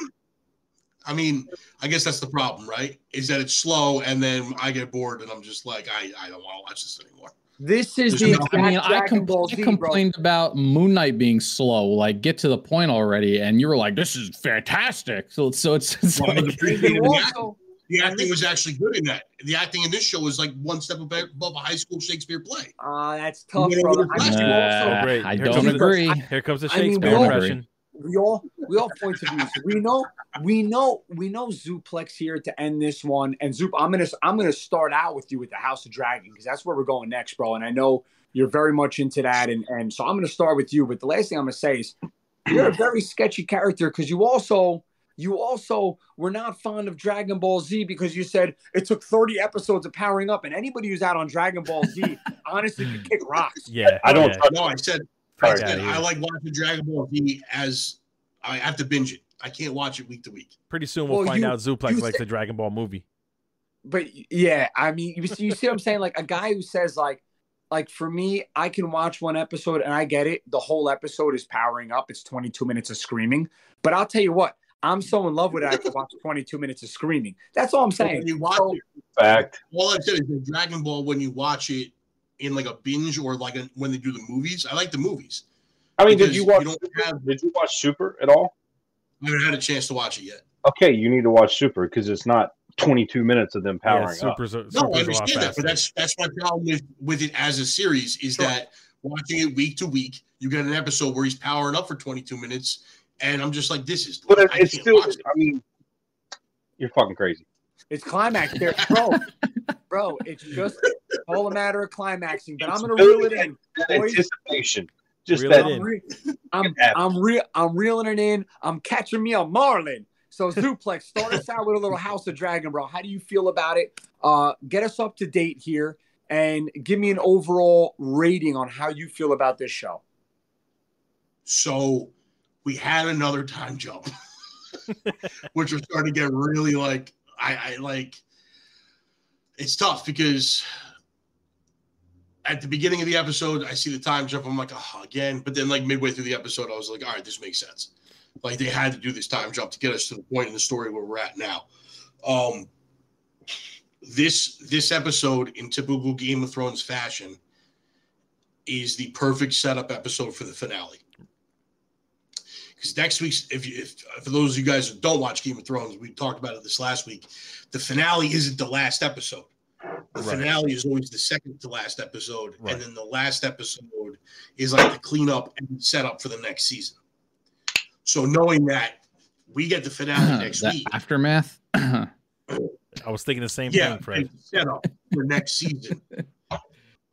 I mean, I guess that's the problem, right? Is that it's slow, and then I get bored, and I'm just like, I, I don't want to watch this anymore. This is There's the. I mean, I, compl- Z, I complained bro. about Moon Knight being slow. Like, get to the point already, and you were like, "This is fantastic." So, so it's. it's well, like, the, also, the acting was actually good in that. The acting in this show was like one step above a high school Shakespeare play. Ah, uh, that's tough, you know, brother. I, mean, uh, also, great. I don't agree. The, Here comes the Shakespeare I mean, impression. We all we all points of view. We know we know we know Zuplex here to end this one. And Zoop, I'm gonna I'm gonna start out with you with the House of Dragon, because that's where we're going next, bro. And I know you're very much into that, and, and so I'm gonna start with you. But the last thing I'm gonna say is you're a very sketchy character, because you also you also were not fond of Dragon Ball Z, because you said it took thirty episodes of powering up, and anybody who's out on Dragon Ball Z honestly could kick rocks. Yeah. I don't know. Yeah. I said I, said, I like watching Dragon Ball Z as I have to binge it. I can't watch it week to week. Pretty soon we'll, well find you, out Zuplex likes the Dragon Ball movie. But yeah, I mean, you see, you see what I'm saying? Like, a guy who says like, like for me, I can watch one episode and I get it. The whole episode is powering up. It's twenty-two minutes of screaming. But I'll tell you what, I'm so in love with it. I can watch twenty-two minutes of screaming. That's all I'm saying. When you watch so, it, fact. All I said is that Dragon Ball, when you watch it, in like a binge or like a, when they do the movies. I like the movies. I mean, did you watch? You have, did you watch Super at all? I haven't had a chance to watch it yet. Okay, you need to watch Super, because it's not twenty-two minutes of them powering yeah, Super's up. A, Super's no, I understand that, but that's that's my problem with, with it as a series is sure. that watching it week to week. You get an episode where he's powering up for twenty-two minutes, and I'm just like, this is. But I it's still. It. I mean, you're fucking crazy. It's climax, there, bro. Bro, it's just all a matter of climaxing. But it's I'm gonna reel it in. That anticipation. Just reel that. I'm, in. Re I'm, I'm, re I'm reeling it in. I'm catching me a marlin. So Zuplex, start us out with a little House of Dragon, bro. How do you feel about it? Uh, get us up to date here and give me an overall rating on how you feel about this show. So we had another time jump, which was starting to get really like, I, I like, it's tough because at the beginning of the episode, I see the time jump. I'm like, oh, again. But then like midway through the episode, I was like, all right, this makes sense. Like, they had to do this time jump to get us to the point in the story where we're at now. Um, this this episode, in typical Game of Thrones fashion, is the perfect setup episode for the finale. Because next week's, if, you, if for those of you guys who don't watch Game of Thrones, we talked about it this last week, the finale isn't the last episode. The right. finale is always the second to last episode, right. and then the last episode is like the cleanup and setup for the next season. So knowing that we get the finale next the week, aftermath. I was thinking the same yeah, thing, Fred. Set up for next season.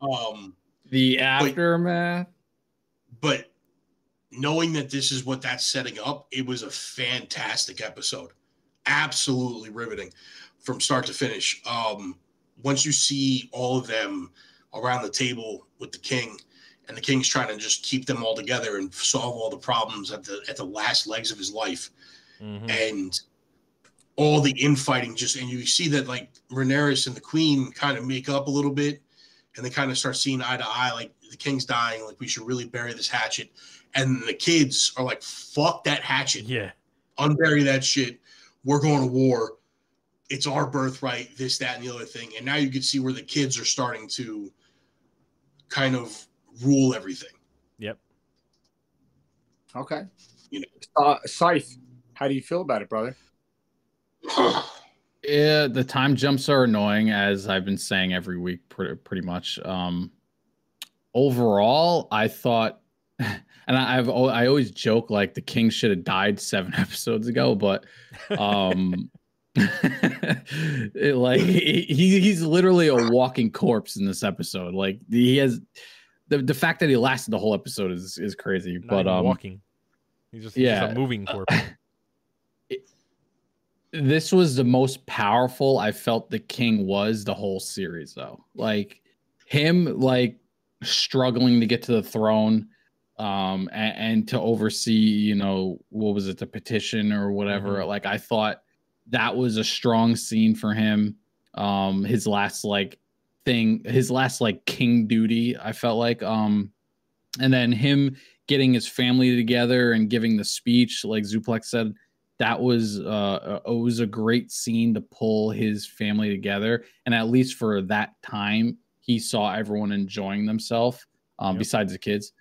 Um, the aftermath. But, but knowing that this is what that's setting up, it was a fantastic episode, absolutely riveting from start to finish. Um, once you see all of them around the table with the king. And the king's trying to just keep them all together and solve all the problems at the at the last legs of his life. Mm-hmm. And all the infighting just, and you see that like Rhaenyra and the queen kind of make up a little bit, and they kind of start seeing eye to eye, like the king's dying, like we should really bury this hatchet. And the kids are like, fuck that hatchet. Yeah. Unbury that shit. We're going to war. It's our birthright, this, that, and the other thing. And now you can see where the kids are starting to kind of rule everything. Yep. Okay. You know. Uh, Scythe, how do you feel about it, brother? Yeah, the time jumps are annoying, as I've been saying every week, pretty, pretty much. Um, overall, I thought, and I, I've I always joke like the king should have died seven episodes ago, but um, it, like he he's literally a walking corpse in this episode. Like he has. The, the fact that he lasted the whole episode is, is crazy. Not but um, walking, he's just, yeah. just a moving corpse. It, this was the most powerful I felt the king was the whole series, though. Like him, like struggling to get to the throne, um, and, and to oversee, you know, what was it, the petition or whatever. Mm-hmm. Like I thought that was a strong scene for him. Um, his last like. thing his last like king duty, I felt like, um and then him getting his family together and giving the speech, like Zuplex said, that was uh it was a great scene to pull his family together, and at least for that time he saw everyone enjoying themselves, um yep. besides the kids.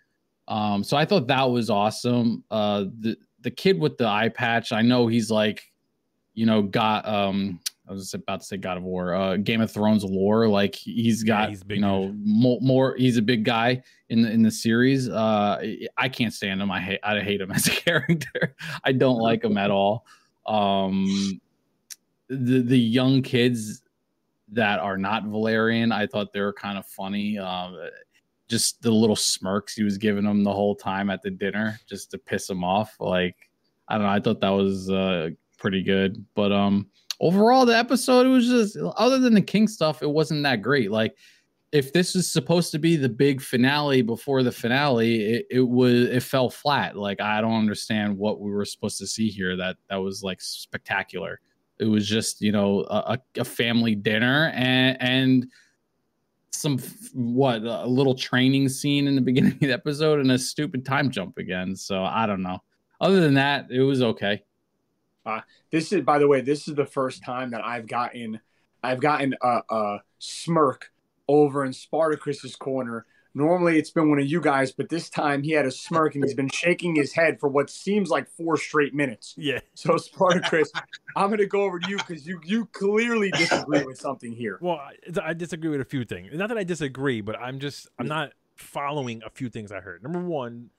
Um so I thought that was awesome. uh the the kid with the eye patch, I know he's like, you know, got um I was about to say God of War, uh, Game of Thrones lore. Like he's got, yeah, he's you know, mo more. He's a big guy in the in the series. Uh, I can't stand him. I hate. I hate him as a character. I don't like him at all. Um, the the young kids that are not Valerian, I thought they were kind of funny. Um, just the little smirks he was giving them the whole time at the dinner, just to piss them off. Like I don't know. I thought that was uh, pretty good, but um. Overall, the episode, it was just, other than the king stuff, it wasn't that great. Like, if this was supposed to be the big finale before the finale, it, it was it fell flat. Like, I don't understand what we were supposed to see here. That that was like spectacular. It was just, you know, a, a family dinner and and some what a little training scene in the beginning of the episode and a stupid time jump again. So I don't know. Other than that, it was okay. Uh, this is, by the way, this is the first time that I've gotten, I've gotten a, a smirk over in Spartacris's corner. Normally it's been one of you guys, but this time he had a smirk and he's been shaking his head for what seems like four straight minutes. Yeah. So Spartacris, I'm going to go over to you because you, you clearly disagree with something here. Well, I, I disagree with a few things. Not that I disagree, but I'm just, I'm not following a few things I heard. Number one,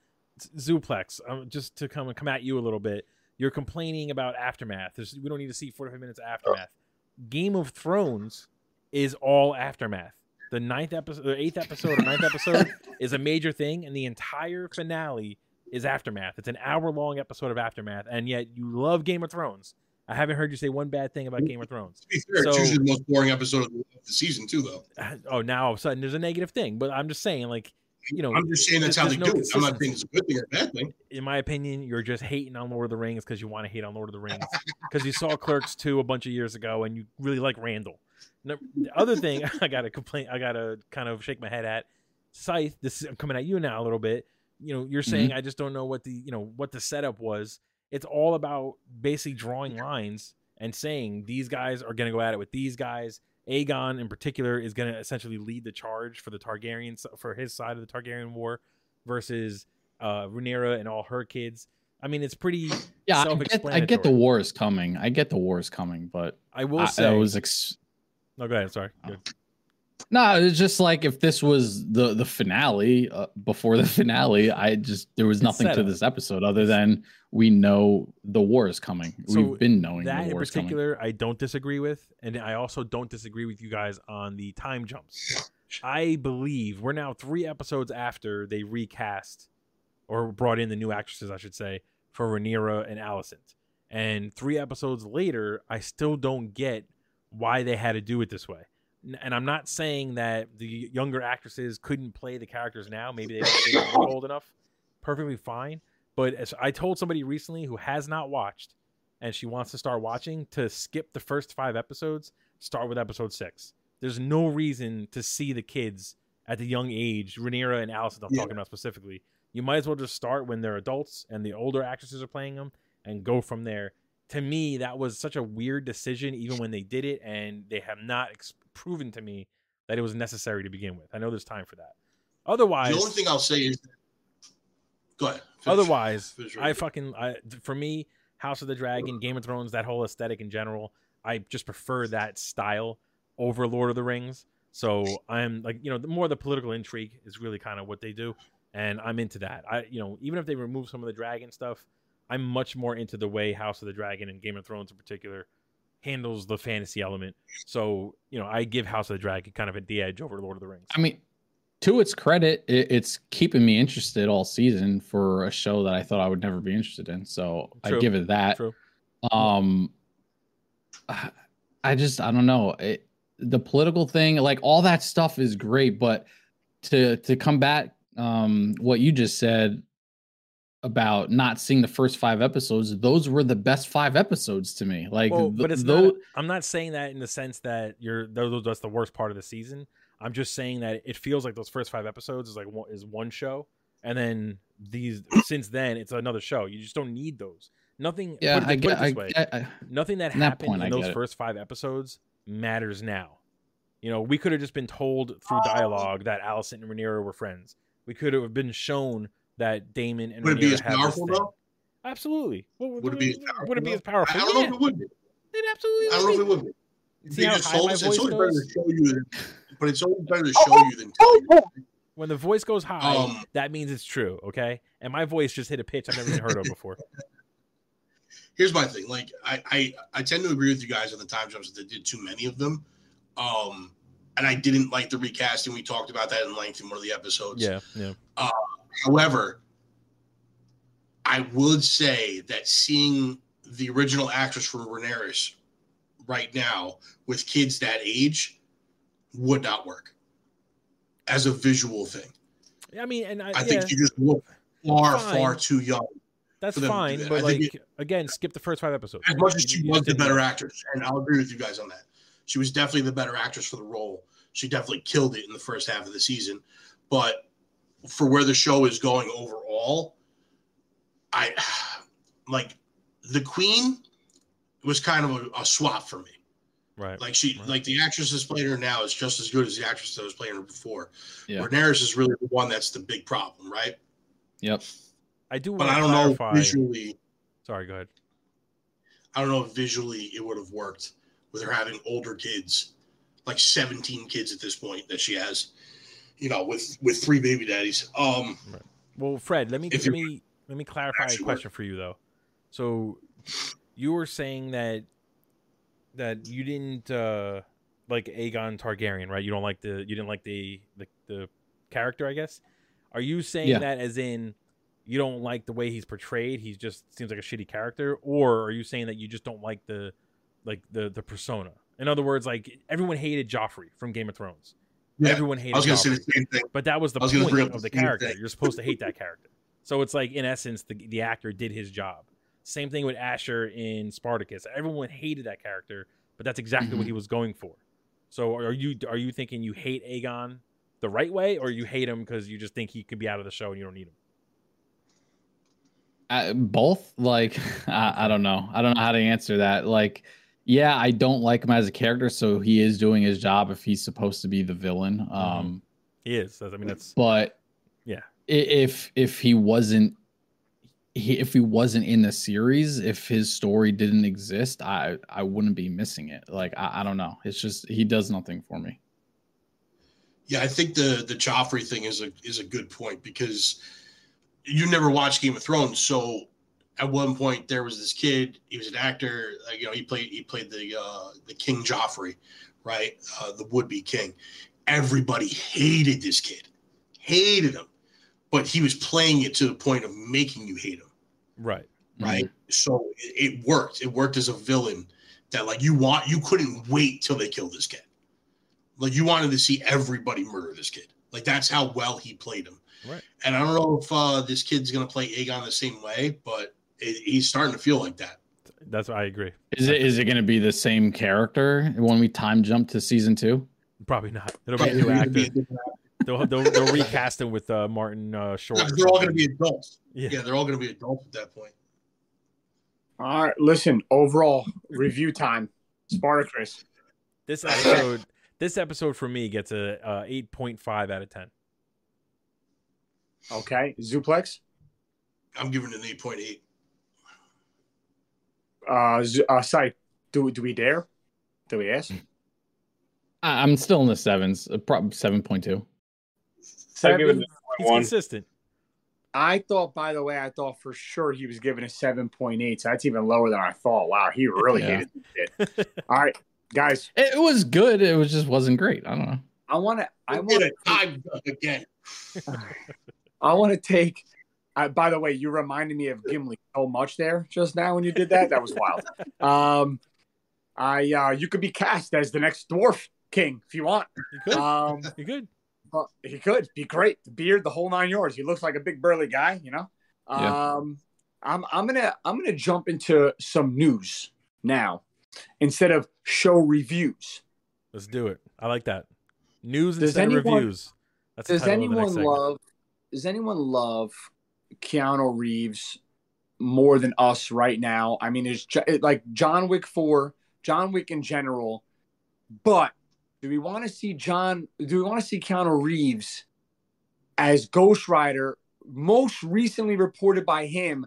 Zuplex, um, just to come come at you a little bit. You're complaining about Aftermath. There's, we don't need to see forty-five minutes of Aftermath. Oh. Game of Thrones is all Aftermath. The ninth episode, the eighth episode, or ninth episode is a major thing, and the entire finale is Aftermath. It's an hour-long episode of Aftermath, and yet you love Game of Thrones. I haven't heard you say one bad thing about Game of Thrones. To be fair, so, it's usually the most boring episode of the season, too, though. Oh, now all of a sudden there's a negative thing, but I'm just saying, like, you know, I'm just saying that's how they no do it. I'm not saying it's a good thing or a bad thing. In my opinion, you're just hating on Lord of the Rings because you want to hate on Lord of the Rings because you saw Clerks two a bunch of years ago and you really like Randall. Now, the other thing I got to complain, I got to kind of shake my head at, Scythe, this is, I'm coming at you now a little bit. You know, you're saying, mm-hmm. I just don't know what the, you know, what the setup was. It's all about basically drawing lines and saying these guys are going to go at it with these guys. Aegon, in particular, is going to essentially lead the charge for the Targaryen, for his side of the Targaryen war, versus uh, Rhaenyra and all her kids. I mean, it's pretty. Yeah, I get, I get the war is coming. I get the war is coming, but I will I, say I was. Ex- no, go ahead. Sorry. Go ahead. No, it's just like if this was the the finale uh, before the finale, I just there was nothing to this episode other than we know the war is coming. So We've been knowing that the war in particular, is coming. I don't disagree with, and I also don't disagree with you guys on the time jumps. I believe we're now three episodes after they recast or brought in the new actresses, I should say, for Rhaenyra and Alicent, and three episodes later, I still don't get why they had to do it this way. And I'm not saying that the younger actresses couldn't play the characters now. Maybe they weren't old enough. Perfectly fine. But as I told somebody recently who has not watched and she wants to start watching, to skip the first five episodes, start with episode six. There's no reason to see the kids at the young age, Rhaenyra and Alicent, I'm yeah. talking about specifically. You might as well just start when they're adults and the older actresses are playing them and go from there. To me, that was such a weird decision, even when they did it, and they have not explained. Proven to me that it was necessary to begin with. I know there's time for that. Otherwise, the only thing I'll say is, go ahead. Finish, otherwise, finish right I fucking I, for me, House of the Dragon, Game of Thrones, that whole aesthetic in general, I just prefer that style over Lord of the Rings. So I'm like, you know, the more the political intrigue is really kind of what they do, and I'm into that. I, you know, even if they remove some of the dragon stuff, I'm much more into the way House of the Dragon and Game of Thrones in particular handles the fantasy element. So, you know, I give House of the Dragon kind of at the edge over Lord of the Rings. I mean, to its credit, it, it's keeping me interested all season for a show that I thought I would never be interested in. So True. I give it that. True. Um, I just, I don't know. It, the political thing, like all that stuff is great, but to, to combat um, what you just said about not seeing the first five episodes, those were the best five episodes to me. Like, well, but it's though, not, I'm not saying that in the sense that you're those that's the worst part of the season. I'm just saying that it feels like those first five episodes is like one, is one show, and then these since then it's another show. You just don't need those. Nothing. Yeah, put it, I get. Put it this I, way. I, I, Nothing that happened that point, in those it. first five episodes matters now. You know, we could have just been told through dialogue that Alicent and Rhaenyra were friends. We could have been shown that Daemon and would it be as powerful though? Absolutely. Would, would it be? Would it be as powerful? I don't yeah. know if it would be. It absolutely. I don't know if it would be. See how high my voice goes? It's always better to show you than, but it's always better to show you than tell you. When the voice goes high, um, that means it's true, okay? And my voice just hit a pitch I've never even heard of before. Here's my thing. Like I, I, I tend to agree with you guys on the time jumps. That they did too many of them, um, and I didn't like the recasting. We talked about that in length in one of the episodes. Yeah. Yeah. Uh, However, I would say that seeing the original actress for Rhaenyra right now with kids that age would not work as a visual thing. I mean, and I, I yeah. think you just look far, far too young. That's fine, to that. But like it, again, skip the first five episodes. As much as she was the better actress, and I'll agree with you guys on that. She was definitely the better actress for the role. She definitely killed it in the first half of the season, but for where the show is going overall, I like the Queen was kind of a, a swap for me. Right. Like she, right. like the actress that's playing her now is just as good as the actress that was playing her before. Yeah. Rhaenyra's is really the one that's the big problem, right? Yep. I do, but I don't clarify. know visually. Sorry, go ahead. I don't know if visually it would have worked with her having older kids, like seventeen kids at this point that she has. you know, with with three baby daddies. Um, right. Well, Fred, let me let me let me clarify a question for you though. So you were saying that that you didn't uh, like Aegon Targaryen, right? You don't like the you didn't like the the, the character, I guess. Are you saying yeah. that as in you don't like the way he's portrayed? He just seems like a shitty character, or are you saying that you just don't like the like the the persona? In other words, like everyone hated Joffrey from Game of Thrones. Yeah. Everyone hated. I was going to say the same thing, but that was the was point of the, the character. Thing. You're supposed to hate that character. So it's like, in essence, the the actor did his job. Same thing with Asher in Spartacus. Everyone hated that character, but that's exactly mm-hmm. what he was going for. So are you are you thinking you hate Aegon the right way, or you hate him because you just think he could be out of the show and you don't need him? I, both, like I, I don't know. I don't know how to answer that. Like. Yeah, I don't like him as a character, so he is doing his job if he's supposed to be the villain. Um, he is. I mean, that's. But yeah, if if he wasn't, if he wasn't in the series, if his story didn't exist, I I wouldn't be missing it. Like I, I don't know. It's just he does nothing for me. Yeah, I think the the Joffrey thing is a is a good point because you never watched Game of Thrones, so. At one point, there was this kid. He was an actor. Like, you know, he played he played the uh, the King Joffrey, right? Uh, the would-be king. Everybody hated this kid, hated him, but he was playing it to the point of making you hate him, right? Right. Mm-hmm. So it, it worked. It worked as a villain that like you want. You couldn't wait till they killed this kid. Like you wanted to see everybody murder this kid. Like that's how well he played him. Right. And I don't know if uh, this kid's gonna play Aegon the same way, but. He's starting to feel like that. That's I agree. Is it is it going to be the same character when we time jump to season two? Probably not. It'll be a new actor. they'll, they'll, they'll recast him with uh, Martin uh, Short. No, they're all going to be adults. Yeah. yeah, they're all going to be adults at that point. All right, listen. Overall review time. Spartacris. This episode, this episode for me gets a, a eight point five out of ten. Okay, Zuplex. I'm giving it an eight point eight. Uh, uh, Scythe, do do we dare? Do we ask? I'm still in the sevens, probably seven point two. Seven, he's consistent. I thought, by the way, I thought for sure he was given a seven point eight. So that's even lower than I thought. Wow, he really yeah. hated it. All right, guys, it was good. It was just wasn't great. I don't know. I want to. I want to again. I want to take. I, by the way, you reminded me of Gimli so much there just now when you did that. That was wild. Um, I uh, you could be cast as the next dwarf king if you want. You could. Um, you could. Uh, he could be great. The beard, the whole nine yards. He looks like a big burly guy, you know. Yeah. Um, I'm I'm gonna I'm gonna jump into some news now instead of show reviews. Let's do it. I like that. News does instead anyone, of reviews. That's does anyone love? Does anyone love? Keanu Reeves more than us right now. I mean, it's like John Wick four, John Wick in general. But do we want to see John? Do we want to see Keanu Reeves as Ghost Rider? Most recently reported by him,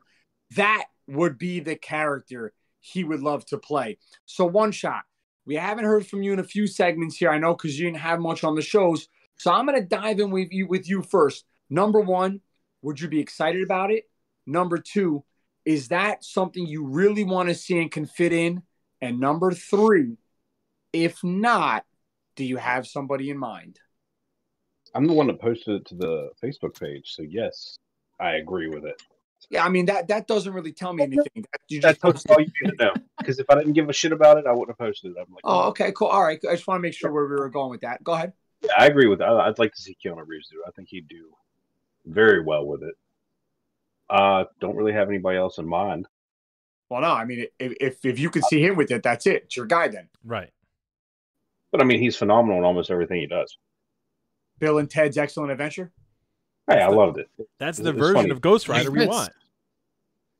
that would be the character he would love to play. So one shot. We haven't heard from you in a few segments here. I know because you didn't have much on the shows. So I'm going to dive in with you with you first. Number one. Would you be excited about it? Number two, is that something you really want to see and can fit in? And number three, if not, do you have somebody in mind? I'm the one that posted it to the Facebook page, so yes, I agree with it. Yeah, I mean, that that doesn't really tell me anything. You just That's all you need to know. Because if I didn't give a shit about it, I wouldn't have posted it. I'm like, oh, okay, cool. All right, I just want to make sure where we were going with that. Go ahead. Yeah, I agree with that. I'd like to see Keanu Reeves do it. I think he'd do very well with it. Uh, don't really have anybody else in mind. Well, no, I mean, if if, if you could see him with it, that's it. It's your guy then. Right. But, I mean, he's phenomenal in almost everything he does. Bill and Ted's Excellent Adventure? Hey, that's I the, loved it. That's it, the version funny. Of Ghost Rider we want.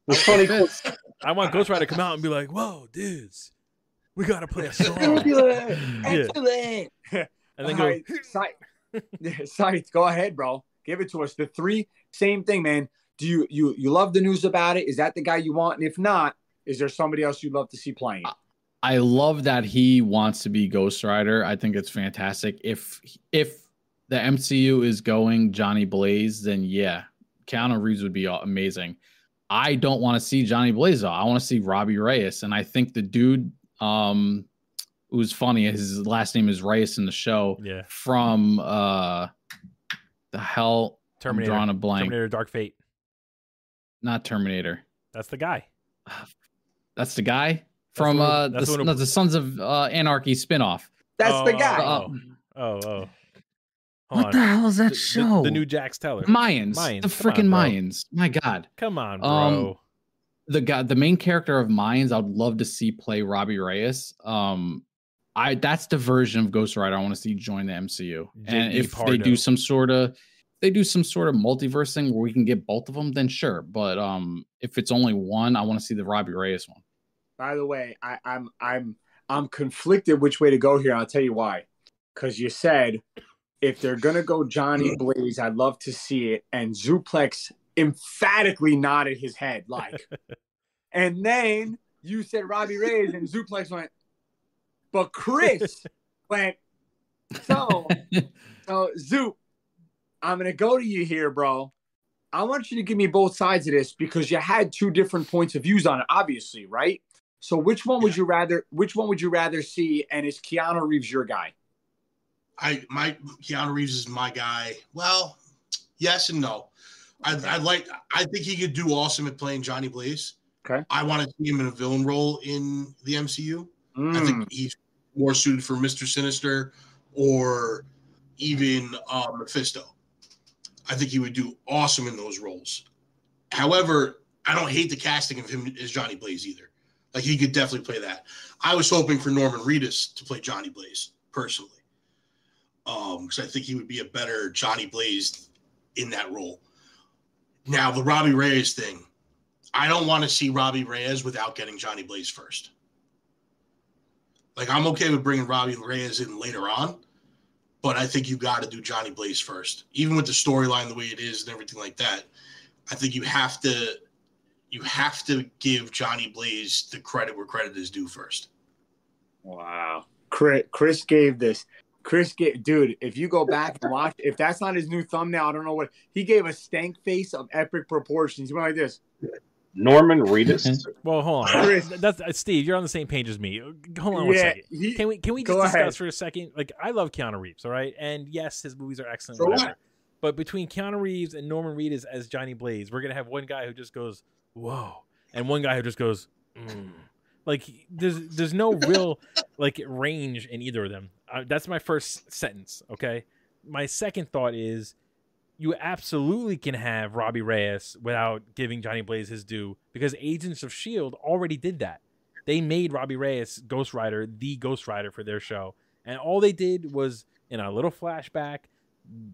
It's funny. I want Ghost Rider to come out and be like, whoa, dudes, we got to play a song. Excellent. Excellent. Yeah. And then All go. Right. Scythe, Scythe, go ahead, bro. Give it to us. The three, same thing, man. Do you you you love the news about it? Is that the guy you want? And if not, is there somebody else you'd love to see playing? I love that he wants to be Ghost Rider. I think it's fantastic. If if the M C U is going Johnny Blaze, then yeah, Keanu Reeves would be amazing. I don't want to see Johnny Blaze, though. I want to see Robbie Reyes. And I think the dude um, who's funny, his last name is Reyes in the show, yeah. from uh, the hell, Terminator. I'm drawing a blank. Terminator Dark Fate. Not Terminator. That's the guy. That's the guy from that's uh, that's the, no, the Sons of uh, Anarchy spinoff. That's oh, the guy. Oh, oh. oh, oh. What on. the hell is that the, show? The, the new Jax Teller. Mayans. Mayans. The freaking Mayans. My God. Come on, bro. Um, the guy, the main character of Mayans, I'd love to see play Robbie Reyes. Um, I that's the version of Ghost Rider I want to see join the M C U. J D and if Pardo. they do some sort of they do some sort of multiverse thing where we can get both of them, then sure. But um, if it's only one, I want to see the Robbie Reyes one. By the way, I, I'm I'm I'm conflicted which way to go here. I'll tell you why. Because you said, if they're going to go Johnny Blaze, I'd love to see it. And Zuplex emphatically nodded his head, like. And then you said Robbie Reyes, and Zuplex went, but Chris went, so, so Zoop, I'm going to go to you here, bro. I want you to give me both sides of this because you had two different points of views on it, obviously, right? So which one would you rather, which one would you rather see, and is Keanu Reeves your guy? I my Keanu Reeves is my guy. Well, yes and no. I I like. I think he could do awesome at playing Johnny Blaze. Okay. I want to see him in a villain role in the M C U. Mm. I think he's more suited for Mister Sinister or even uh, Mephisto. I think he would do awesome in those roles. However, I don't hate the casting of him as Johnny Blaze either. Like he could definitely play that. I was hoping for Norman Reedus to play Johnny Blaze personally. Um, because I think he would be a better Johnny Blaze in that role. Now, the Robbie Reyes thing, I don't want to see Robbie Reyes without getting Johnny Blaze first. Like, I'm okay with bringing Robbie Reyes in later on, but I think you got to do Johnny Blaze first. Even with the storyline the way it is and everything like that, I think you have to you have to give Johnny Blaze the credit where credit is due first. Wow. Chris gave this. Chris, get, dude, if you go back and watch, if that's not his new thumbnail, I don't know what. He gave a stank face of epic proportions. He went like this. Norman Reedus. Well, hold on. Chris. That's, that's, Steve, you're on the same page as me. Hold on yeah, one second. He, can we, can we just discuss ahead. for a second? Like, I love Keanu Reeves, all right? And, yes, his movies are excellent. So whatever. What? But between Keanu Reeves and Norman Reedus as Johnny Blaze, we're going to have one guy who just goes, whoa, and one guy who just goes, mm. Like, there's, there's no real, like, range in either of them. Uh, that's my first sentence, okay? My second thought is you absolutely can have Robbie Reyes without giving Johnny Blaze his due because Agents of S H I E L D already did that. They made Robbie Reyes Ghost Rider, the Ghost Rider for their show. And all they did was, in a little flashback,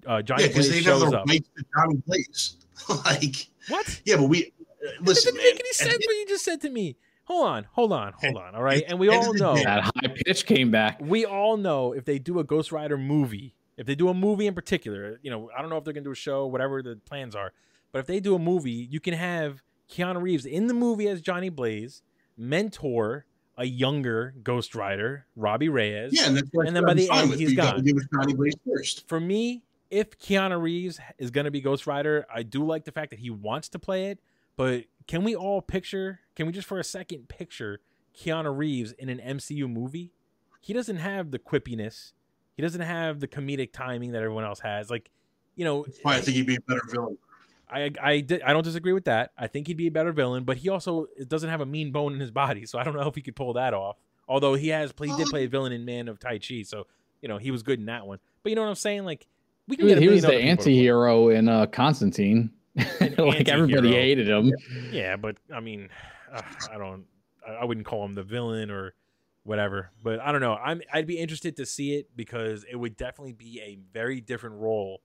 uh, Johnny yeah, Blaze they shows never up. Made the Johnny Blaze. Like, what? Yeah, but we... Uh, listen, it doesn't man, make any sense what you just said to me. Hold on, hold on, hold on, all right? And we all know... That high pitch came back. We all know if they do a Ghost Rider movie, if they do a movie in particular, you know, I don't know if they're going to do a show, whatever the plans are, but if they do a movie, you can have Keanu Reeves in the movie as Johnny Blaze, mentor a younger Ghost Rider, Robbie Reyes, yeah, and, that's and then by the end, he's gone. Johnny Blaze first. For me, if Keanu Reeves is going to be Ghost Rider, I do like the fact that he wants to play it, but... Can we all picture, can we just for a second picture Keanu Reeves in an M C U movie? He doesn't have the quippiness. He doesn't have the comedic timing that everyone else has. Like, you know. Well, I think he'd be a better villain. I, I, I don't disagree with that. I think he'd be a better villain, but he also doesn't have a mean bone in his body, so I don't know if he could pull that off. Although he has, he did play a villain in Man of Tai Chi, so, you know, he was good in that one. But you know what I'm saying? Like, we can Dude, get He was the anti-hero in uh, Constantine. Like everybody hated him. Yeah, but I mean, uh, I don't. I wouldn't call him the villain or whatever. But I don't know. I'm. I'd be interested to see it because it would definitely be a very different role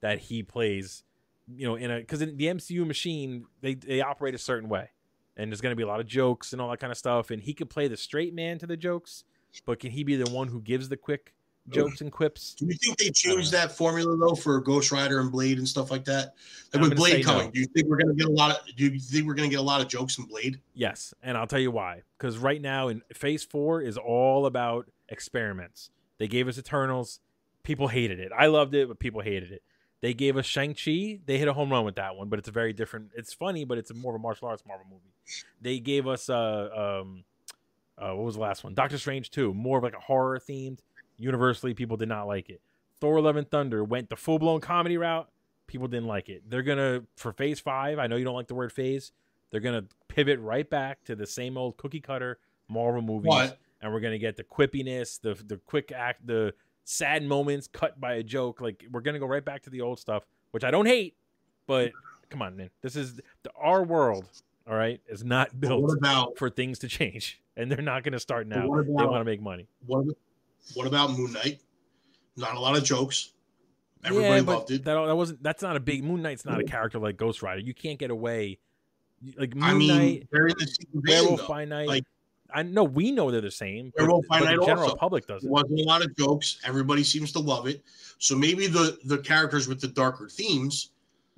that he plays. You know, in a because in the M C U machine, they they operate a certain way, and there's going to be a lot of jokes and all that kind of stuff. And he could play the straight man to the jokes, but can he be the one who gives the quick jokes and quips? Do you think they changed that formula though for Ghost Rider and Blade and stuff like that? Like with Blade coming, no. do you think we're gonna get a lot of? Do you think we're gonna get a lot of jokes in Blade? Yes, and I'll tell you why. Because right now in Phase Four is all about experiments. They gave us Eternals, people hated it. I loved it, but people hated it. They gave us Shang-Chi. They hit a home run with that one, but it's a very different. It's funny, but it's a more of a martial arts Marvel movie. They gave us uh, um, uh, what was the last one? Doctor Strange two, more of like a horror themed. Universally, people did not like it. Thor Love and Thunder went the full-blown comedy route. People didn't like it. They're going to, for phase five, I know you don't like the word phase, they're going to pivot right back to the same old cookie-cutter Marvel movies. What? And we're going to get the quippiness, the the quick act, the sad moments cut by a joke. Like, we're going to go right back to the old stuff, which I don't hate, but come on, man. This is the, our world, all right, is not built about, for things to change. And they're not going to start now. About, they want to make money. What, what about Moon Knight? Not a lot of jokes. Everybody yeah, loved it. That, that wasn't. That's not a big. Moon Knight's not a character like Ghost Rider. You can't get away. Like Moon I mean, Knight, Werewolf by Night. Like, I know we know they're the same. Werewolf by Night. The general also. public doesn't. There wasn't a lot of jokes. Everybody seems to love it. So maybe the the characters with the darker themes,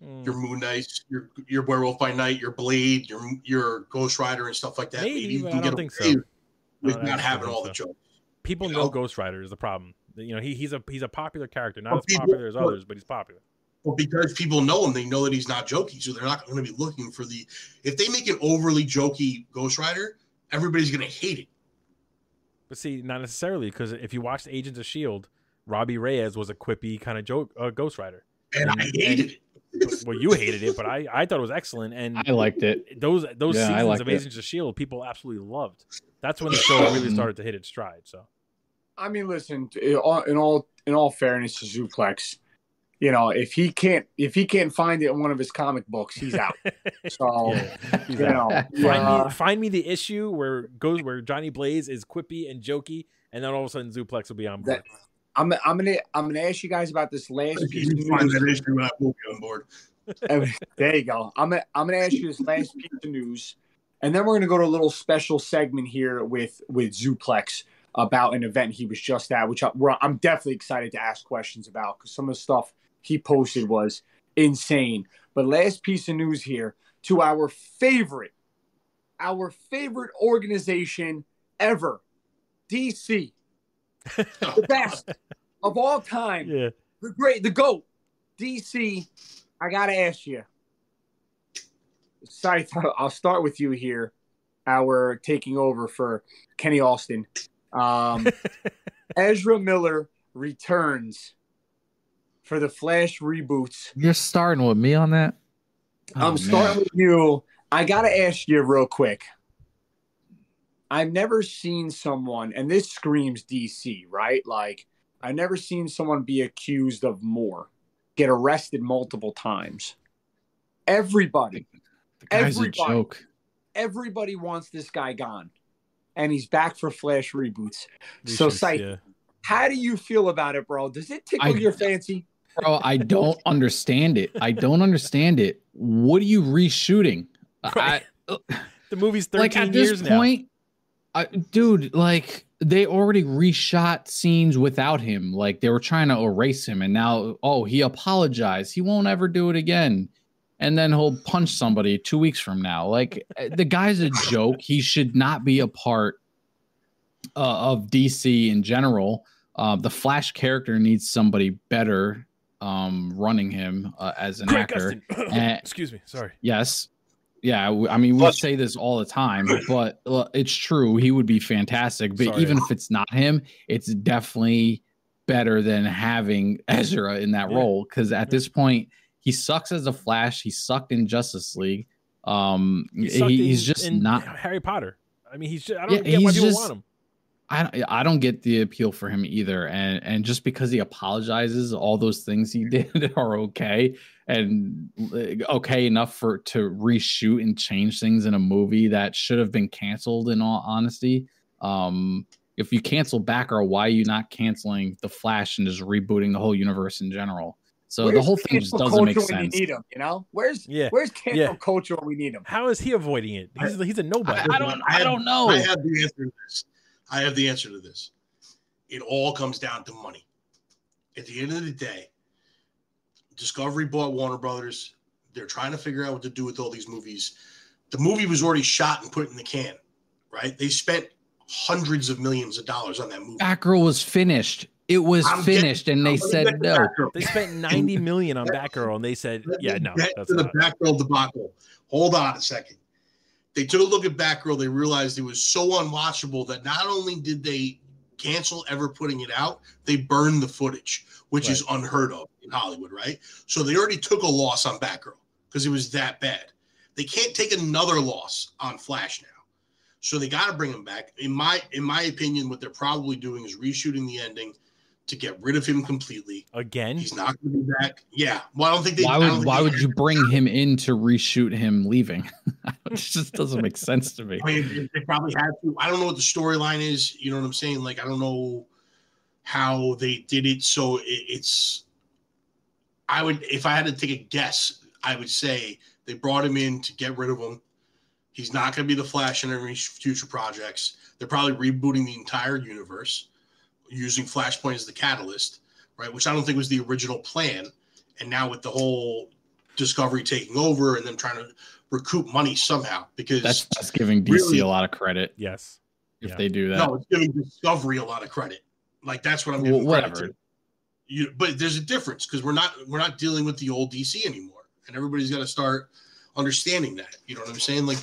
mm. your Moon Knights, your your Werewolf by Night, your Blade, your your Ghost Rider and stuff like that. Maybe, maybe you can I get don't away think so. with no, not having all so. the jokes. People you know? know Ghost Rider is the problem. You know, he, he's a he's a popular character, not but as people, popular as others, but he's popular. Well, because people know him, they know that he's not jokey, so they're not going to be looking for the. If they make an overly jokey Ghost Rider, everybody's going to hate it. But see, not necessarily, because if you watched Agents of S H I E L D, Robbie Reyes was a quippy kind of joke uh, Ghost Rider, and, and I hated and, it. Well, you hated it, but I, I thought it was excellent, and I liked it. Those those yeah, seasons of it. Agents of S H I E L D, people absolutely loved. That's when the show really started to hit its stride. So. I mean, listen. In all in all fairness to Zuplex, you know, if he can't if he can't find it in one of his comic books, he's out. So yeah, he's you out. know, find, uh, me, find me the issue where goes where Johnny Blaze is quippy and jokey, and then all of a sudden Zuplex will be on board. That, I'm I'm gonna I'm gonna ask you guys about this last if piece. If you find that issue, I will be on board. There you go. I'm gonna, I'm gonna ask you this last piece of news, and then we're gonna go to a little special segment here with with Zuplex. About an event he was just at, which I, I'm definitely excited to ask questions about because some of the stuff he posted was insane. But last piece of news here to our favorite, our favorite organization ever, D C. The best of all time. Yeah. The great, the GOAT. D C, I got to ask you. Scythe, I'll start with you here. Our taking over for Kenny Austin. Um, Ezra Miller returns for the Flash reboots. You're starting with me on that? I'm oh, starting man. with you. I gotta ask you real quick. I've never seen someone, and this screams D C, right? Like, I've never seen someone be accused of more, get arrested multiple times. Everybody, the guy's everybody, a joke. Everybody wants this guy gone. And he's back for Flash reboots. Reboots so, Scythe, yeah. How do you feel about it, bro? Does it tickle I, your fancy? Bro, I don't understand it. I don't understand it. What are you reshooting? Right. I, the movie's thirteen like at years this now. Point, I, dude, like, they already reshot scenes without him. Like, they were trying to erase him. And now, oh, he apologized. He won't ever do it again. And then he'll punch somebody two weeks from now. Like, the guy's a joke. He should not be a part uh, of D C in general. Uh, the Flash character needs somebody better um, running him uh, as an Craig actor. And, Excuse me. Sorry. Yes. Yeah. I mean, we say this all the time, but it's true. He would be fantastic. But Sorry. even if it's not him, it's definitely better than having Ezra in that yeah. role. Because at yeah. this point, he sucks as a Flash. He sucked in Justice League. Um, he he, in, he's just in not Harry Potter. I mean, he's just, I don't yeah, get why people just, want him. I I don't get the appeal for him either. And and just because he apologizes, all those things he did are okay and okay enough for to reshoot and change things in a movie that should have been canceled. In all honesty, um, if you cancel back, or why are you not canceling the Flash and just rebooting the whole universe in general? So where's the whole thing just doesn't make sense. We need him, you know? Where's yeah. where's cancel yeah. culture when we need him? How is he avoiding it? He's, he's a nobody. I, I don't I, I don't know. I have the answer to this. I have the answer to this. It all comes down to money. At the end of the day, Discovery bought Warner Brothers. They're trying to figure out what to do with all these movies. The movie was already shot and put in the can, right? They spent hundreds of millions of dollars on that movie. Batgirl was finished. It was I'm finished, getting, and they said no. Batgirl. They spent ninety million dollars on Batgirl, and they said, yeah, no. Get that's to the not. Batgirl debacle. Hold on a second. They took a look at Batgirl. They realized it was so unwatchable that not only did they cancel ever putting it out, they burned the footage, which right. is unheard of in Hollywood, right? So they already took a loss on Batgirl because it was that bad. They can't take another loss on Flash now. So they got to bring him back. In my in my opinion, what they're probably doing is reshooting the ending to get rid of him completely. Again? He's not going to be back. Yeah. Well, I don't think they... Why would, why would you bring him in to reshoot him leaving? It just doesn't make sense to me. I mean, they probably had to. I don't know what the storyline is. You know what I'm saying? Like, I don't know how they did it. So it, it's... I would... If I had to take a guess, I would say they brought him in to get rid of him. He's not going to be the Flash in any future projects. They're probably rebooting the entire universe using Flashpoint as the catalyst, right? Which I don't think was the original plan. And now with the whole Discovery taking over and then trying to recoup money somehow, because that's, that's giving D C really, a lot of credit. Yes. If yeah. they do that. No, it's giving Discovery a lot of credit. Like that's what I'm giving well, whatever. Credit to. You, but there's a difference because we're not, we're not dealing with the old D C anymore. And everybody's got to start understanding that, you know what I'm saying? Like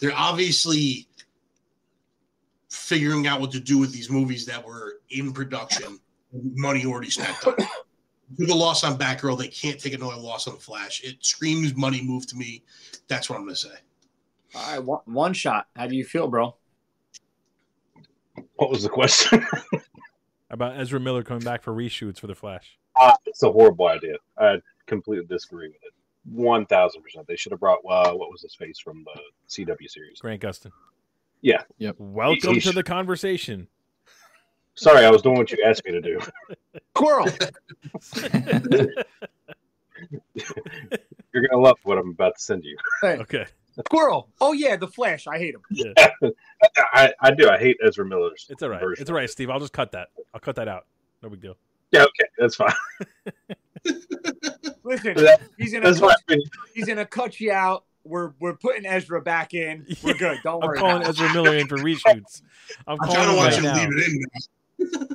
they're obviously figuring out what to do with these movies that were in production. Money already snapped up. Took a loss on Batgirl. They can't take another loss on the Flash. It screams money move to me. That's what I'm going to say. All right. One, one shot. How do you feel, bro? What was the question? About Ezra Miller coming back for reshoots for the Flash. Uh, it's a horrible idea. I completely disagree with it. One thousand percent. They should have brought uh, what was his face from the C W series, Grant Gustin. Yeah. Yep. Welcome he, he to the conversation. Sorry, I was doing what you asked me to do. Squirrel. You're gonna love what I'm about to send you. Hey. Okay. Squirrel. Oh yeah, the Flash. I hate him. Yeah. I, I do. I hate Ezra Miller's. It's all right. Version. It's all right, Steve. I'll just cut that. I'll cut that out. No big deal. Yeah. Okay. That's fine. Listen, he's gonna cut, I mean. he's gonna cut you out. We're we're putting Ezra back in. We're good. Don't I'm worry. I'm calling about Ezra Miller in for reshoots. I'm I calling. I don't want you to leave it in.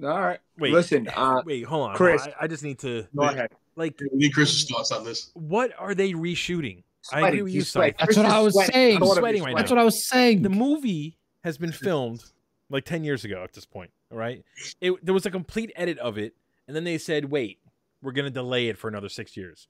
Yeah. All right. Wait. Listen. Uh, wait. Hold on. Chris, I, I just need to. Go ahead. Like, we need Chris's thoughts on this. What are they reshooting? Sweating. I agree with you. Sweating. That's what I was sweating. saying. I'm sweating right now. That's what I was saying. The movie has been filmed like ten years ago at this point. All right. It there was a complete edit of it, and then they said, "Wait, we're gonna delay it for another six years."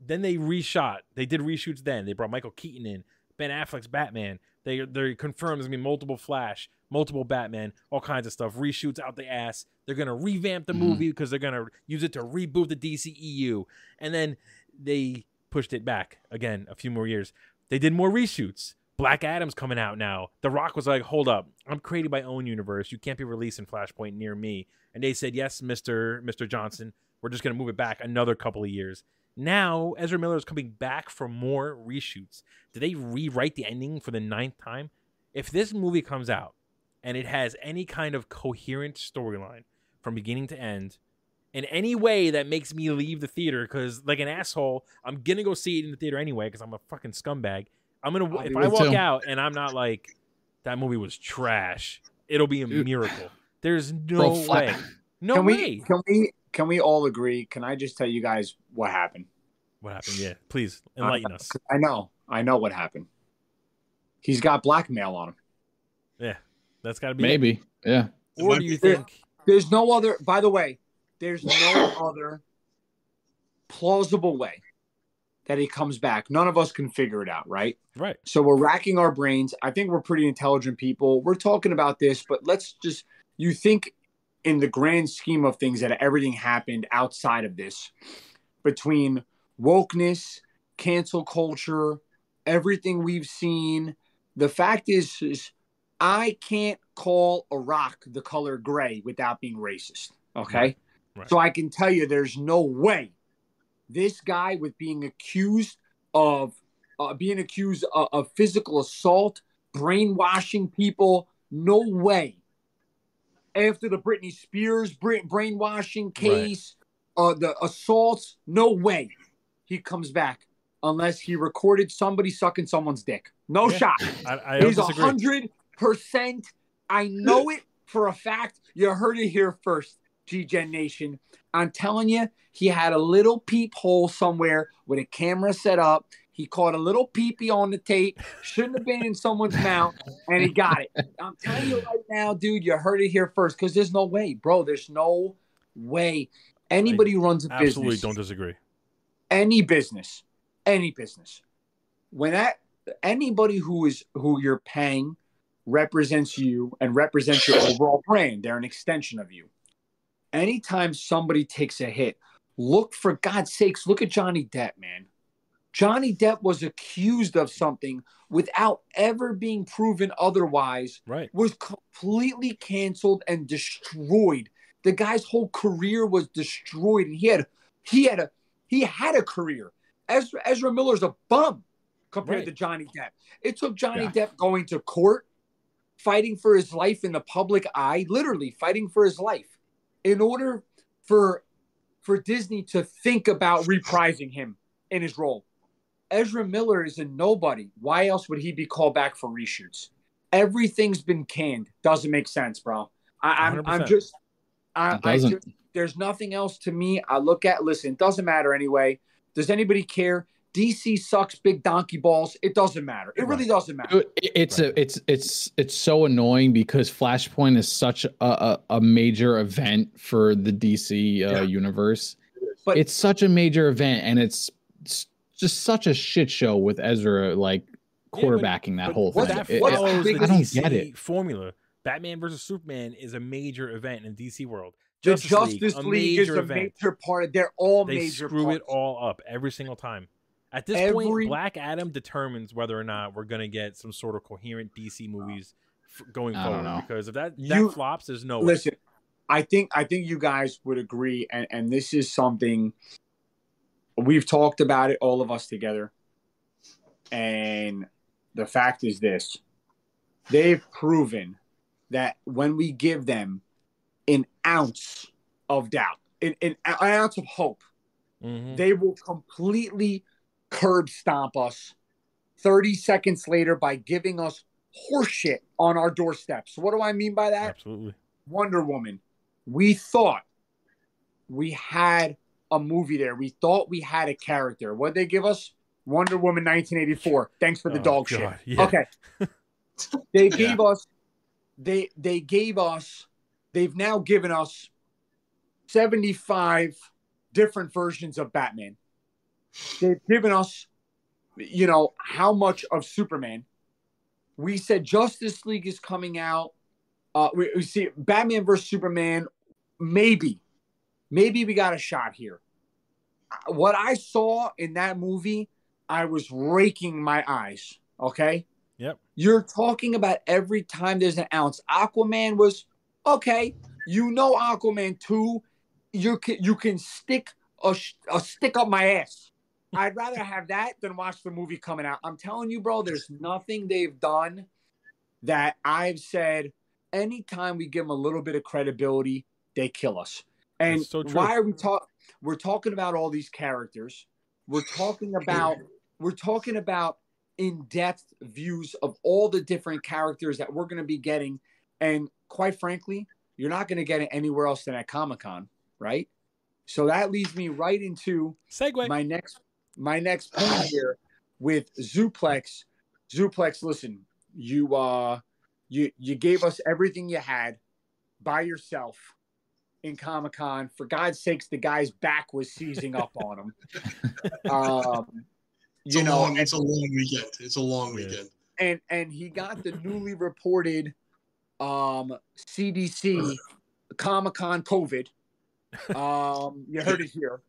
Then they reshot. They did reshoots then. They brought Michael Keaton in, Ben Affleck's Batman. They they confirmed there's going to be multiple Flash, multiple Batman, all kinds of stuff. Reshoots out the ass. They're going to revamp the mm. movie because they're going to use it to reboot the D C E U. And then they pushed it back again a few more years. They did more reshoots. Black Adam's coming out now. The Rock was like, hold up. I'm creating my own universe. You can't be releasing Flashpoint near me. And they said, yes, Mister Mister Johnson, we're just going to move it back another couple of years. Now, Ezra Miller is coming back for more reshoots. Did they rewrite the ending for the ninth time? If this movie comes out and it has any kind of coherent storyline from beginning to end in any way that makes me leave the theater, because like an asshole, I'm going to go see it in the theater anyway because I'm a fucking scumbag. I'm going to, if I walk too. out and I'm not like, that movie was trash, it'll be a Dude. miracle. There's no Bro, way. No can way. We, can we... Can we all agree? Can I just tell you guys what happened? What happened? Yeah, please enlighten uh, us. I know, I know what happened. He's got blackmail on him. Yeah, that's got to be maybe. It. Yeah. Or do you think there's no other? By the way, there's no other plausible way that he comes back. None of us can figure it out, right? Right. So we're racking our brains. I think we're pretty intelligent people. We're talking about this, but let's just. You think. In the grand scheme of things that everything happened outside of this, between wokeness, cancel culture, everything we've seen, the fact is, is I can't call a rock the color gray without being racist, okay? Right. Right. So I can tell you there's no way this guy with being accused of, uh, being accused of, of physical assault, brainwashing people, no way. After the Britney Spears brainwashing case, right. uh, the assaults, no way he comes back unless he recorded somebody sucking someone's dick. No yeah. shot. I, I He's a hundred percent. I know it for a fact. You heard it here first, G-Gen Nation. I'm telling you, he had a little peephole somewhere with a camera set up. He caught a little peepee on the tape. Shouldn't have been in someone's mouth, and he got it. I'm telling you right now, dude, you heard it here first, because there's no way, bro. There's no way. Anybody who runs a business. Absolutely don't disagree. Any business. Any business. When that, anybody who is who you're paying represents you and represents your overall brand. They're an extension of you. Anytime somebody takes a hit, look, for God's sakes, look at Johnny Depp, man. Johnny Depp was accused of something without ever being proven otherwise, right? Was completely canceled and destroyed. The guy's whole career was destroyed, and he had he had a he had a career. Ezra, Ezra Miller's a bum compared right. to Johnny Depp. It took Johnny yeah. Depp going to court, fighting for his life in the public eye, literally fighting for his life, in order for for Disney to think about reprising him in his role. Ezra Miller is a nobody. Why else would he be called back for reshoots? Everything's been canned. Doesn't make sense, bro. I, I'm, I'm just, I, I just, there's nothing else to me. I look at, listen, it doesn't matter anyway. Does anybody care? D C sucks big donkey balls. It doesn't matter. It really doesn't matter. It, it's right. a, it's it's it's so annoying because Flashpoint is such a, a, a major event for the D C uh, yeah. universe. But it's such a major event, and it's, it's just such a shit show with Ezra like quarterbacking yeah, but, that but whole thing. That it, it, I don't get it. Formula. Batman versus Superman is a major event in D C world. Justice the Justice League, League a is a event. Major part. Of, they're all they major. They screw parts. It all up every single time. At this Every... point, Black Adam determines whether or not we're going to get some sort of coherent D C movies f going I forward. Because if that, that you... flops, there's no Listen, way. I think I think you guys would agree, and, and this is something we've talked about it, all of us together. And the fact is this. They've proven that when we give them an ounce of doubt, an, an, an ounce of hope, mm-hmm. they will completely curb stomp us thirty seconds later by giving us horseshit on our doorsteps. What do I mean by that? Absolutely. Wonder Woman. We thought we had a movie there. We thought we had a character. What did they give us? Wonder Woman nineteen eighty-four. Thanks for the oh, dog God. Shit. Yeah. Okay. They gave yeah. us, they, they gave us, they've now given us seventy-five different versions of Batman. They've given us, you know, how much of Superman. We said Justice League is coming out. Uh, we, we see Batman versus Superman. Maybe, maybe we got a shot here. What I saw in that movie, I was raking my eyes. Okay. Yep. You're talking about every time there's an ounce. Aquaman was okay. You know, Aquaman two. You can you can stick a, a stick up my ass. I'd rather have that than watch the movie coming out. I'm telling you, bro, there's nothing they've done that I've said. Anytime we give them a little bit of credibility, they kill us. And so why are we talking? We're talking about all these characters. We're talking about we're talking about in-depth views of all the different characters that we're going to be getting. And quite frankly, you're not going to get it anywhere else than at Comic-Con, right? So that leads me right into Segway. my next my next point here with Zuplex. Zuplex, listen, you uh you you gave us everything you had by yourself in Comic-Con. For God's sakes, the guy's back was seizing up on him. Um, it's you a know, long, it's and, a long weekend. It's a long weekend. And and he got the newly reported um C D C Comic-Con COVID. um you heard it here,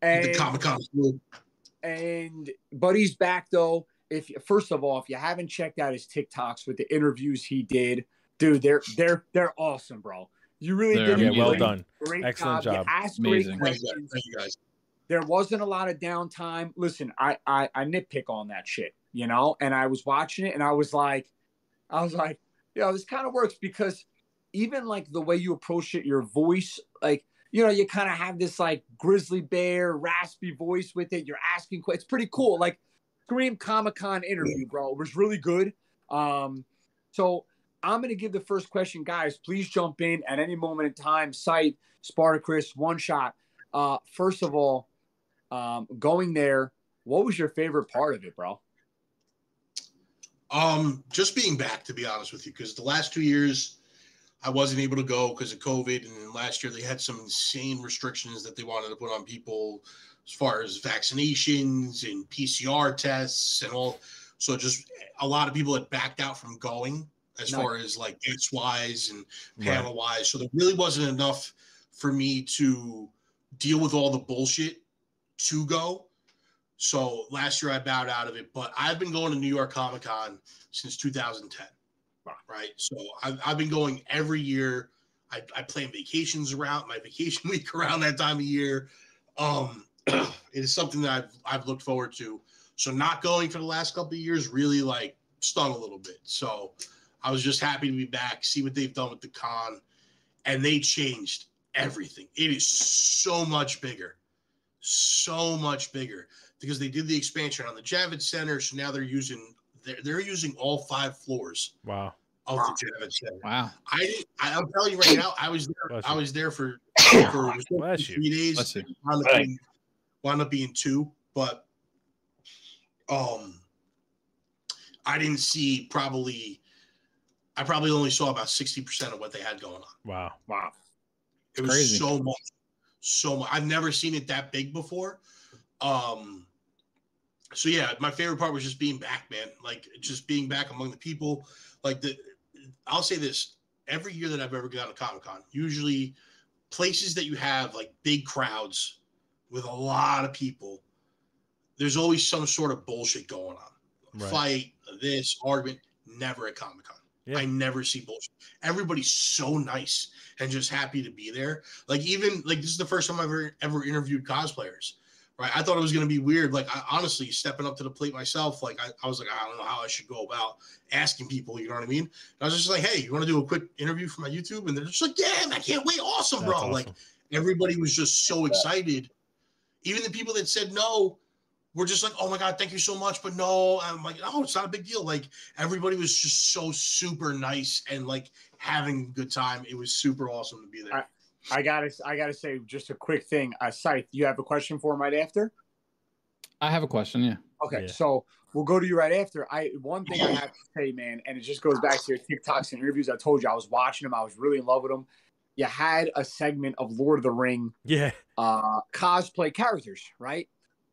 and the Comic-Con and buddy's back though. If first of all, if you haven't checked out his TikToks with the interviews he did, dude, they're they're they're awesome, bro. You really did yeah, well done, great excellent job, job. Asked amazing great questions. Thank you guys. There wasn't a lot of downtime. Listen, I, I I nitpick on that shit, you know, and I was watching it and I was like I was like you know, this kind of works, because even like the way you approach it, your voice, like, you know, you kind of have this like grizzly bear, raspy voice with it. You're asking questions. It's pretty cool. Like Scream Comic Con interview, bro. It was really good. Um, so I'm going to give the first question. Guys, please jump in at any moment in time. Scythe, Spartacris, One Shot. Uh, first of all, um, going there, what was your favorite part of it, bro? Um, just being back, to be honest with you, because the last two years I wasn't able to go because of COVID. And last year they had some insane restrictions that they wanted to put on people as far as vaccinations and P C R tests and all. So just a lot of people had backed out from going. As nice. Far as like guest wise and panel right. wise. So there really wasn't enough for me to deal with all the bullshit to go. So last year I bowed out of it, but I've been going to New York Comic-Con since two thousand ten. Wow. Right. So I've, I've been going every year. I, I plan vacations around my vacation week around that time of year. Um, it is something that I've, I've looked forward to. So not going for the last couple of years really like stung a little bit. So I was just happy to be back, see what they've done with the con, and they changed everything. It is so much bigger, so much bigger, because they did the expansion on the Javits Center, so now they're using they're, they're using all five floors. Wow. Of wow. the Javits Center. Wow. I, I I'm telling you right now, I was there. Bless I was there for, for three days. Wound up, right. being, wound up being two, but um, I didn't see probably. I probably only saw about sixty percent of what they had going on. Wow. Wow. It was crazy. so much. So much. I've never seen it that big before. Um, so yeah, my favorite part was just being back, man. Like just being back among the people. Like the, I'll say this, every year that I've ever gone to Comic-Con, usually places that you have like big crowds with a lot of people, there's always some sort of bullshit going on. Right. Fight, this, argument, never at Comic-Con. Yeah. I never see bullshit. Everybody's so nice and just happy to be there. Like even like this is the first time I've ever, ever interviewed cosplayers, right? I thought it was going to be weird. Like I, honestly, stepping up to the plate myself, like I, I was like, I don't know how I should go about asking people. You know what I mean? And I was just like, hey, you want to do a quick interview for my YouTube? And they're just like, yeah, I can't wait. Awesome, That's bro. Awesome. Like everybody was just so excited. Even the people that said no. We're just like, oh my God, thank you so much. But no, I'm like, oh, it's not a big deal. Like everybody was just so super nice and like having a good time. It was super awesome to be there. I, I gotta, I gotta say just a quick thing. Uh, Scythe, you have a question for him right after? I have a question. Yeah. Okay. Yeah. So we'll go to you right after. I, one thing I have to say, man, and it just goes back to your TikToks and interviews. I told you I was watching them. I was really in love with them. You had a segment of Lord of the Ring. Yeah. Uh, cosplay characters, right?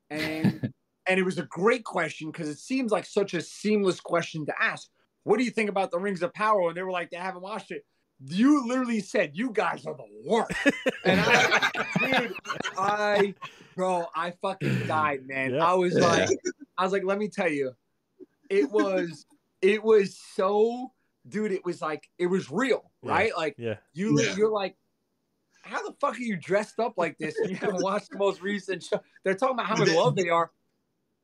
And and it was a great question because it seems like such a seamless question to ask. What do you think about the Rings of Power? And they were like, they haven't watched it. You literally said, you guys are the worst. And I, dude, I, bro, I fucking died, man. Yep. I was yeah. like, I was like, let me tell you, it was, it was so, dude, it was like, it was real, yeah. right? Like, yeah. you, yeah. you're like. How the fuck are you dressed up like this? And you haven't watched the most recent show. They're talking about how much love they are.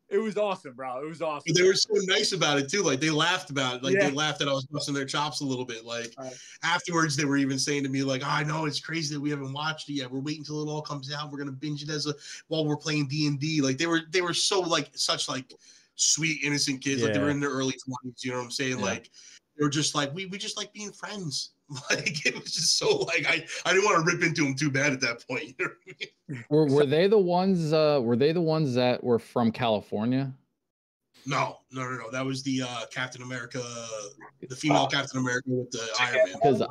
It was awesome, bro. It was awesome. They were so nice about it too. Like they laughed about it. Like yeah. they laughed that I was busting their chops a little bit. Like right. afterwards, they were even saying to me, like, oh, I know it's crazy that we haven't watched it yet. We're waiting until it all comes out. We're gonna binge it as a while we're playing D and D. Like they were, they were so like such like sweet, innocent kids. Yeah. Like they were in their early twenties. You know what I'm saying? Yeah. Like they were just like, we we just like being friends. Like it was just so like I I didn't want to rip into them too bad at that point. You know what I mean? Were were they the ones? Uh, were they the ones that were from California? No, no, no, no. That was the uh, Captain America, the female oh. Captain America with the Iron Man. Because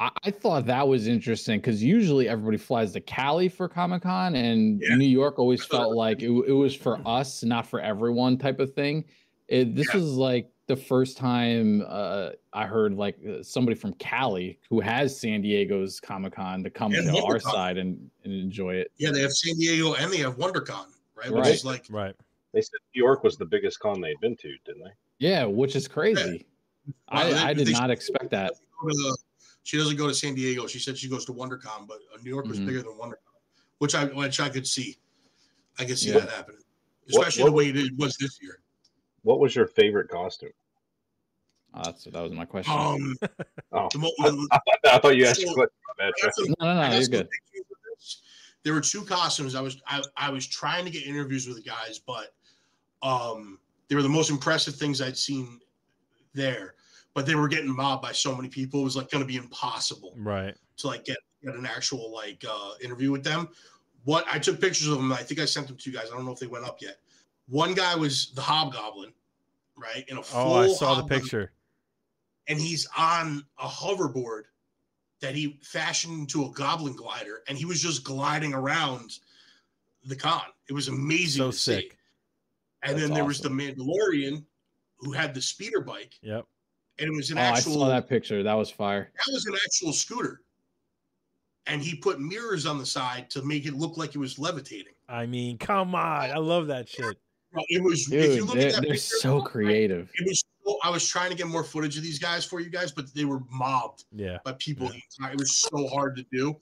I, I thought that was interesting because usually everybody flies to Cali for Comic-Con, and yeah. New York always felt like it it was for us, not for everyone type of thing. It, this yeah. was like. The first time uh, I heard like somebody from Cali who has San Diego's Comic-Con to come to our side and, and enjoy it. Yeah, they have San Diego and they have WonderCon, right? Which right. is like right. They said New York was the biggest con they'd been to, didn't they? Yeah, which is crazy. Yeah. I, well, I did not expect that. She doesn't go to San Diego. She said she goes to WonderCon, but New York was mm-hmm. bigger than WonderCon, which I which I could see. I could see yeah. that happening, especially what, what, the way it was this year. What was your favorite costume? Oh, that's, that was my question. Um, oh. the, the, I, I, I thought you asked so, your question. No, no, no, you're good. There were two costumes. I was I, I was trying to get interviews with the guys, but um, they were the most impressive things I'd seen there. but they were getting mobbed by so many people. It was like going to be impossible, right, to like get, get an actual like uh, interview with them. What I took pictures of them. I think I sent them to you guys. I don't know if they went up yet. One guy was the Hobgoblin, right? In a full oh, I saw the picture. And he's on a hoverboard that he fashioned into a goblin glider, and he was just gliding around the con. It was amazing so to sick. see. And That's then there awesome. was the Mandalorian who had the speeder bike. Yep. And it was an oh, actual. I saw that picture. That was fire. That was an actual scooter. And he put mirrors on the side to make it look like it was levitating. I mean, come on. I love that shit. It was, Dude, if you look they're, at that they're picture, so creative. It was, I was trying to get more footage of these guys for you guys, but they were mobbed yeah. by people. Yeah. It was so hard to do.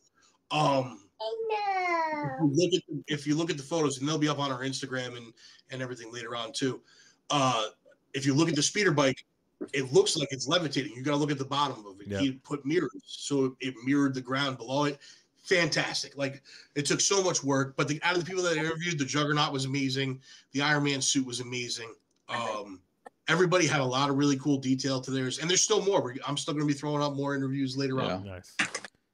Um, I know. If you look at the, if you look at the photos, and they'll be up on our Instagram and, and everything later on too. Uh, if you look at the speeder bike, it looks like it's levitating. You got to look at the bottom of it. Yeah. He put mirrors, so it mirrored the ground below it. Fantastic. Like, it took so much work, but the, out of the people that I interviewed, the Juggernaut was amazing. The Iron Man suit was amazing. Um, everybody had a lot of really cool detail to theirs, and there's still more. We're, I'm still going to be throwing up more interviews later yeah. on. Nice.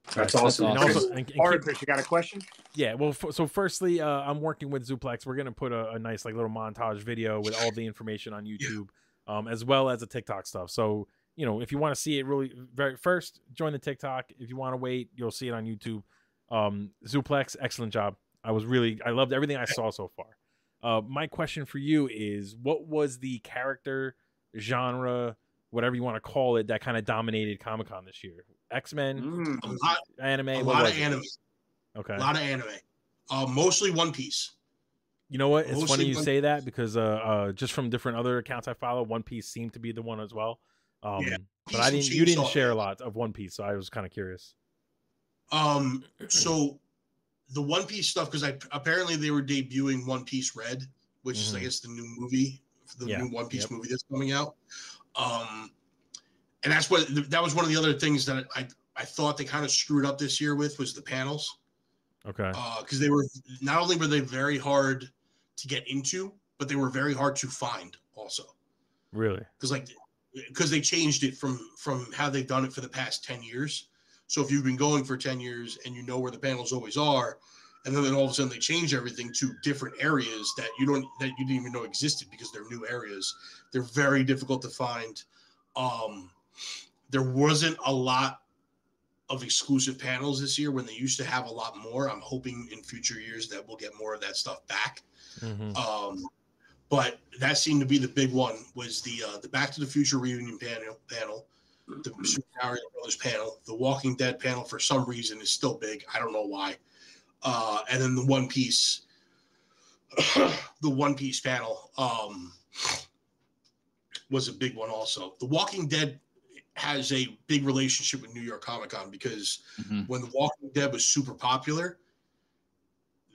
That's, That's awesome. awesome. And also, and, and Art, keep, you got a question? Yeah. Well, f so firstly, uh, I'm working with Zuplex. We're going to put a, a nice like little montage video with all the information on YouTube, yeah. um, as well as the TikTok stuff. So, you know, if you want to see it really very first, join the TikTok. If you want to wait, you'll see it on YouTube. Um, Zuplex, excellent job. I was really, I loved everything I saw so far. Uh, my question for you is, what was the character, genre, whatever you want to call it, that kind of dominated Comic-Con this year? X-Men, mm, a lot, anime, a lot of anime. It? Okay, a lot of anime. Uh, mostly One Piece. You know what? It's mostly funny you One say Piece. that because uh, uh, just from different other accounts I follow, One Piece seemed to be the one as well. Um, yeah, but I didn't. You didn't share a lot of One Piece, so I was kind of curious. Um, so the One Piece stuff, because I apparently they were debuting One Piece Red, which mm-hmm. is I guess the new movie, the yeah. new One Piece yep. movie that's coming out. Um, and that's what that was one of the other things that I I thought they kind of screwed up this year with was the panels. Okay. Uh, because they were not only were they very hard to get into, but they were very hard to find also. Really? Because like. Because they changed it from from how they've done it for the past ten years. So if you've been going for ten years and you know where the panels always are, and then, then all of a sudden they change everything to different areas that you don't that you didn't even know existed because they're new areas. They're very difficult to find. Um, there wasn't a lot of exclusive panels this year when they used to have a lot more. I'm hoping in future years that we'll get more of that stuff back. Mm-hmm. Um, but that seemed to be the big one, was the uh, the Back to the Future reunion panel, panel the Super Mario Brothers panel, the Walking Dead panel. For some reason, is still big. I don't know why. Uh, and then the One Piece, the One Piece panel um, was a big one also. The Walking Dead has a big relationship with New York Comic-Con because mm-hmm. when the Walking Dead was super popular,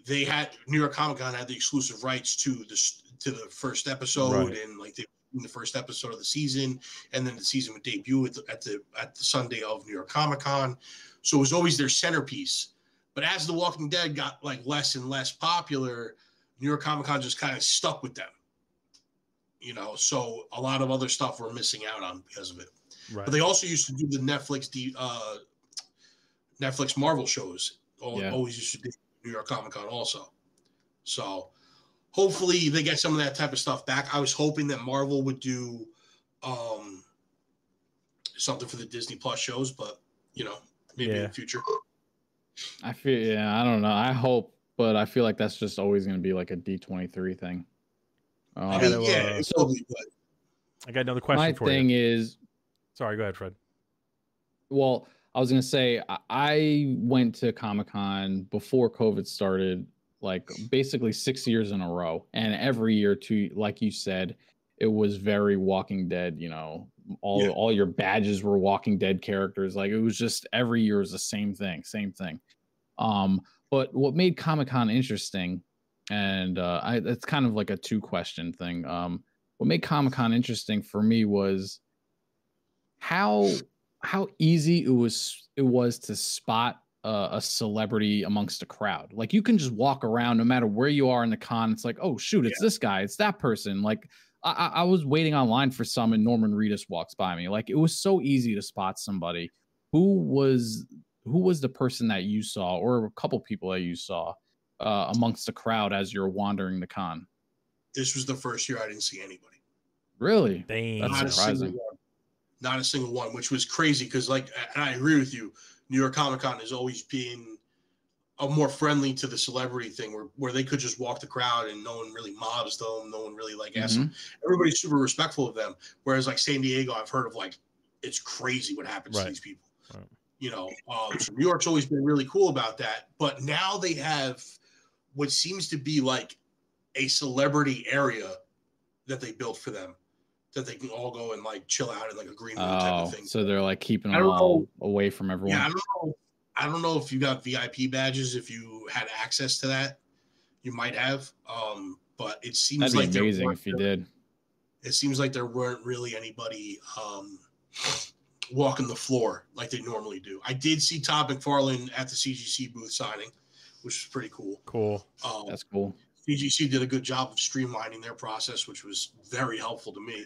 they had New York Comic-Con had the exclusive rights to the to the first episode right. and like they in the first episode of the season, and then the season would debut at the, at the at the Sunday of New York Comic-Con, so it was always their centerpiece. But as The Walking Dead got like less and less popular, New York Comic-Con just kind of stuck with them, you know. So a lot of other stuff we're missing out on because of it. Right. But they also used to do the Netflix the uh, Netflix Marvel shows. All, yeah. Always used to do. New York Comic-Con also. So hopefully they get some of that type of stuff back. I was hoping that Marvel would do um, something for the Disney Plus shows, but, you know, maybe yeah. in the future. I feel, yeah, I don't know. I hope, but I feel like that's just always going to be like a D twenty-three thing. Um, I mean, yeah, uh, so I got another question for you. My thing is... Sorry, go ahead, Fred. Well... I was going to say, I went to Comic-Con before COVID started, like basically six years in a row. And every year, too, like you said, it was very Walking Dead, you know, all, yeah. all your badges were Walking Dead characters. Like it was just every year was the same thing, same thing. Um, but what made Comic-Con interesting, and uh, I, it's kind of like a two question thing. Um, what made Comic-Con interesting for me was how... how easy it was it was to spot uh, a celebrity amongst a crowd. Like you can just walk around no matter where you are in the con. It's like, oh shoot, it's yeah. this guy, it's that person. Like I, I was waiting online for some and Norman Reedus walks by me. Like, it was so easy to spot somebody. Who was who was the person that you saw, or a couple people that you saw uh, amongst the crowd as you're wandering the con? This was the first year I didn't see anybody. Really? Dang. That's Not surprising. A single one. Not a single one, which was crazy because, like, and I agree with you, New York Comic-Con has always been a more friendly to the celebrity thing where, where they could just walk the crowd and no one really mobs them. No one really, like, asks mm-hmm. them. Everybody's super respectful of them. Whereas, like, San Diego, I've heard of, like, it's crazy what happens right. to these people. Right. You know, um, so New York's always been really cool about that. But now they have what seems to be, like, a celebrity area that they built for them that they can all go and, like, chill out in, like, a green room oh, type of thing. So they're, like, keeping them all know. away from everyone. Yeah, I don't know. I don't know if you got V I P badges, if you had access to that. You might have. Um, but it seems That'd like be amazing if you did. It seems like there weren't really anybody um, walking the floor like they normally do. I did see Todd McFarlane at the C G C booth signing, which was pretty cool. Cool. Um, That's cool. C G C did a good job of streamlining their process, which was very helpful to me.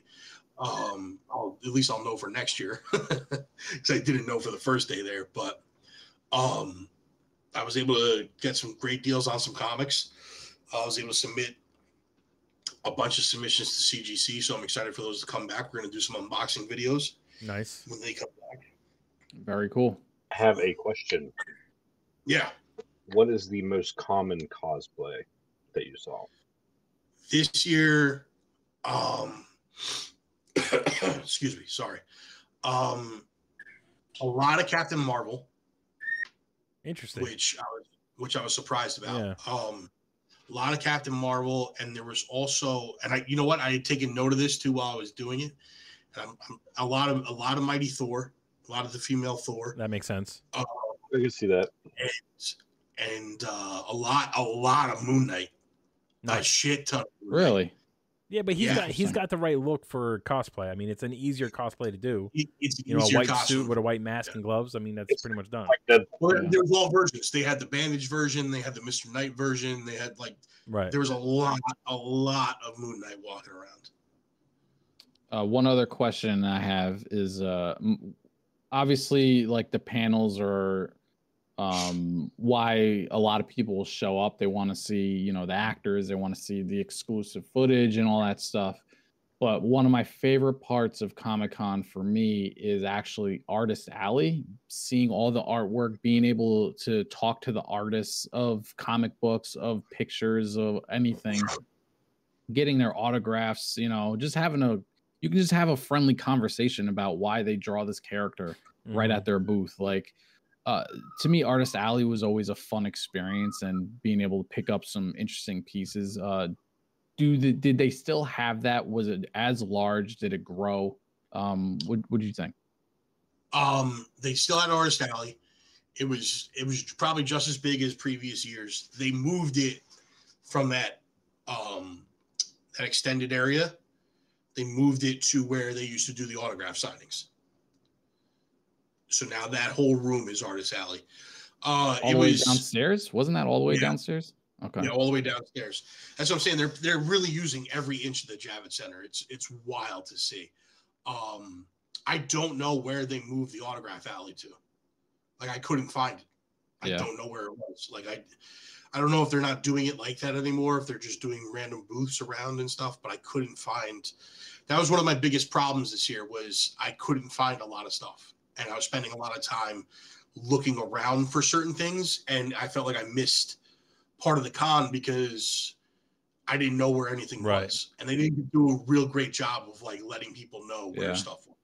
Um, I'll, at least I'll know for next year because I didn't know for the first day there. But Um, I was able to get some great deals on some comics. I was able to submit a bunch of submissions to C G C, so I'm excited for those to come back. We're going to do some unboxing videos. Nice. When they come back. Very cool. I have a question. Yeah. What is the most common cosplay that you saw this year? Um, excuse me. Sorry. Um, a lot of Captain Marvel. Interesting. Which I was, which I was surprised about. Yeah. Um, a lot of Captain Marvel, and there was also, and I, you know what, I had taken note of this too while I was doing it. And I'm, I'm, a lot of a lot of Mighty Thor, a lot of the female Thor. That makes sense. Um, I can see that. And, and uh, a lot, a lot of Moon Knight. Nice. A shit ton. Really? Yeah, but he's yeah, got he's got the right look for cosplay. I mean, it's an easier cosplay to do. It's you know, a white costume. suit with a white mask yeah. and gloves. I mean, that's it's pretty much done. Like the, well, yeah. There's all versions. They had the bandage version. They had the Mister Knight version. They had like right. There was a lot, a lot of Moon Knight walking around. Uh, one other question I have is, uh, obviously, like the panels are um, why a lot of people show up. They want to see, you know, the actors, they want to see the exclusive footage and all that stuff. But one of my favorite parts of Comic-Con for me is actually Artist Alley, seeing all the artwork, being able to talk to the artists of comic books, of pictures, of anything, getting their autographs, you know, just having a, you can just have a friendly conversation about why they draw this character mm-hmm. right at their booth. Like, Uh, to me, Artist Alley was always a fun experience, and being able to pick up some interesting pieces. Uh, do the, did they still have that? Was it as large? Did it grow? Um, what what do you think? Um, they still had Artist Alley. It was it was probably just as big as previous years. They moved it from that um, that extended area. They moved it to where they used to do the autograph signings. So now that whole room is Artist Alley. Uh, all it the way was downstairs. Wasn't that all the way yeah. downstairs? Okay. Yeah, all the way downstairs. That's what I'm saying. They're they're really using every inch of the Javits Center. It's it's wild to see. Um, I don't know where they moved the autograph alley to. Like I couldn't find it. I yeah. don't know where it was. Like I, I don't know if they're not doing it like that anymore. If they're just doing random booths around and stuff. But I couldn't find. That was one of my biggest problems this year. Was I couldn't find a lot of stuff. And I was spending a lot of time looking around for certain things. And I felt like I missed part of the con because I didn't know where anything right. was. And they didn't do a real great job of like letting people know where yeah. stuff was.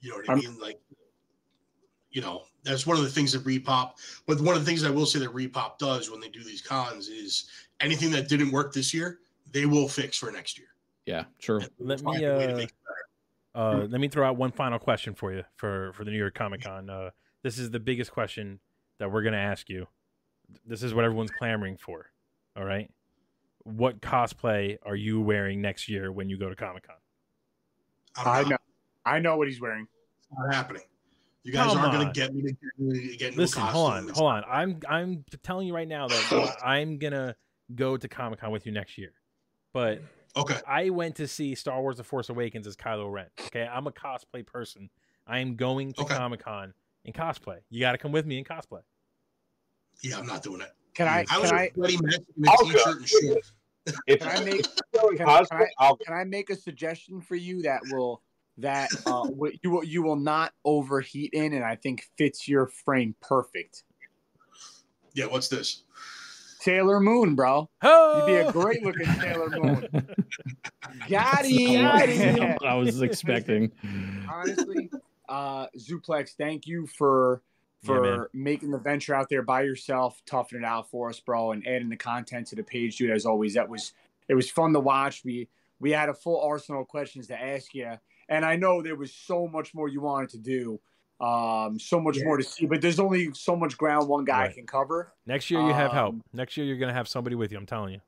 You know what I mean? I'm, like, you know, that's one of the things that Repop, but one of the things I will say that Repop does when they do these cons is anything that didn't work this year, they will fix for next year. Yeah, true. Let me, uh... Uh, let me throw out one final question for you for, for the New York Comic-Con. Uh, this is the biggest question that we're going to ask you. This is what everyone's clamoring for, all right? What cosplay are you wearing next year when you go to Comic-Con? I know, I know what he's wearing. It's not happening. You guys Come aren't going to get me to get, get into Listen, a costume. Listen, hold on, hold on. I'm, I'm telling you right now that I'm going to go to Comic-Con with you next year. But Okay. I went to see Star Wars: The Force Awakens as Kylo Ren. Okay. I'm a cosplay person. I am going to okay. Comic-Con in cosplay. You got to come with me in cosplay. Yeah, I'm not doing it. Can I? I was can I, ready I'll t-shirt and shorts. If can I make can I, can, I, can I make a suggestion for you that will that uh, you will you will not overheat in, and I think fits your frame perfect. Yeah, what's this? Sailor Moon, bro. Oh! You'd be a great looking Sailor Moon. Got it. I was expecting. Honestly, uh, Zuplex, thank you for for yeah, making the venture out there by yourself, toughing it out for us, bro, and adding the content to the page, dude. As always, that was it was fun to watch. We we had a full arsenal of questions to ask you, and I know there was so much more you wanted to do. Um, so much yeah. more to see, but there's only so much ground one guy right. can cover. Next year, you have um, help. Next year, you're gonna have somebody with you. I'm telling you.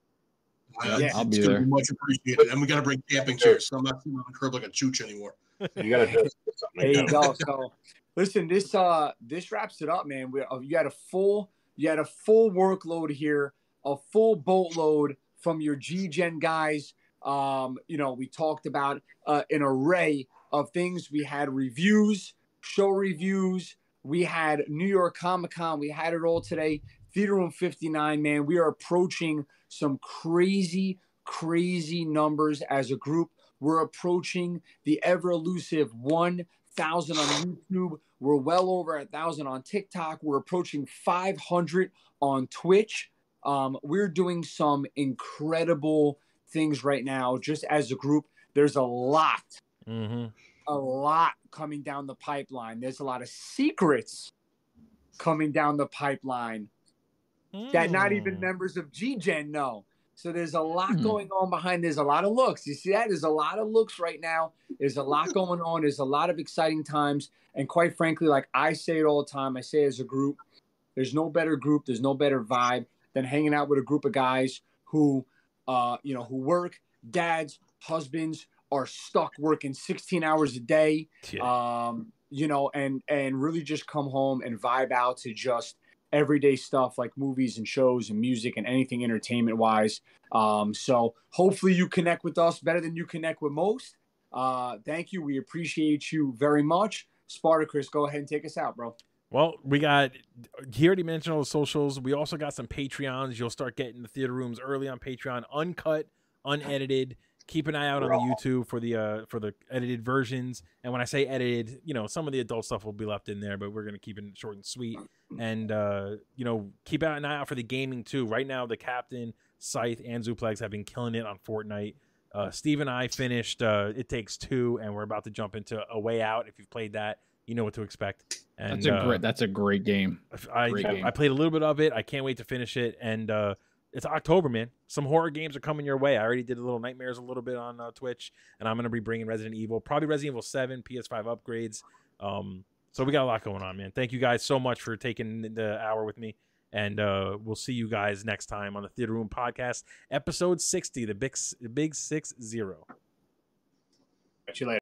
Uh, yeah, I'll be there. Be much appreciated. And we gotta bring camping chairs. So I'm not sitting on the curb like a chooch anymore. You gotta do something. There you go. So, listen, this uh, this wraps it up, man. We uh, you had a full you had a full workload here, a full boatload from your G-Gen guys. Um, you know, we talked about uh, an array of things. We had reviews. Show reviews. We had New York Comic-Con. We had it all today. Theater Room fifty-nine, man. We are approaching some crazy, crazy numbers as a group. We're approaching the ever-elusive one thousand on YouTube. We're well over one thousand on TikTok. We're approaching five hundred on Twitch. Um, we're doing some incredible things right now just as a group. There's a lot. Mm-hmm. A lot coming down the pipeline. There's a lot of secrets coming down the pipeline mm. that not even members of G-Gen know. So there's a lot mm. going on behind. There's a lot of looks. You see that? There's a lot of looks right now. There's a lot going on. There's a lot of exciting times. And quite frankly, like I say it all the time, I say as a group, there's no better group, there's no better vibe than hanging out with a group of guys who, uh, you know, who work, dads, husbands, are stuck working sixteen hours a day, yeah. um, you know, and, and really just come home and vibe out to just everyday stuff like movies and shows and music and anything entertainment wise. Um, so hopefully you connect with us better than you connect with most. Uh, thank you. We appreciate you very much. Spartacris, go ahead and take us out, bro. Well, we got here to mention all the socials. We also got some Patreons. You'll start getting the theater rooms early on Patreon, uncut, unedited. Keep an eye out on the YouTube for the uh, for the edited versions. And when I say edited, you know, some of the adult stuff will be left in there, but we're going to keep it short and sweet. And, uh, you know, keep an eye out for the gaming, too. Right now, the Captain, Scythe, and Zuplex have been killing it on Fortnite. Uh, Steve and I finished uh, It Takes Two, and we're about to jump into A Way Out. If you've played that, you know what to expect. And, that's, a great, uh, that's a great game. I, great I, game. I played a little bit of it. I can't wait to finish it. And, uh, it's October, man. Some horror games are coming your way. I already did a little Nightmares a little bit on uh, Twitch, and I'm going to be bringing Resident Evil, probably Resident Evil seven, P S five upgrades. Um, so we got a lot going on, man. Thank you guys so much for taking the hour with me, and uh, we'll see you guys next time on the Theater Room Podcast, episode sixty, the big, the big six zero. Catch you later.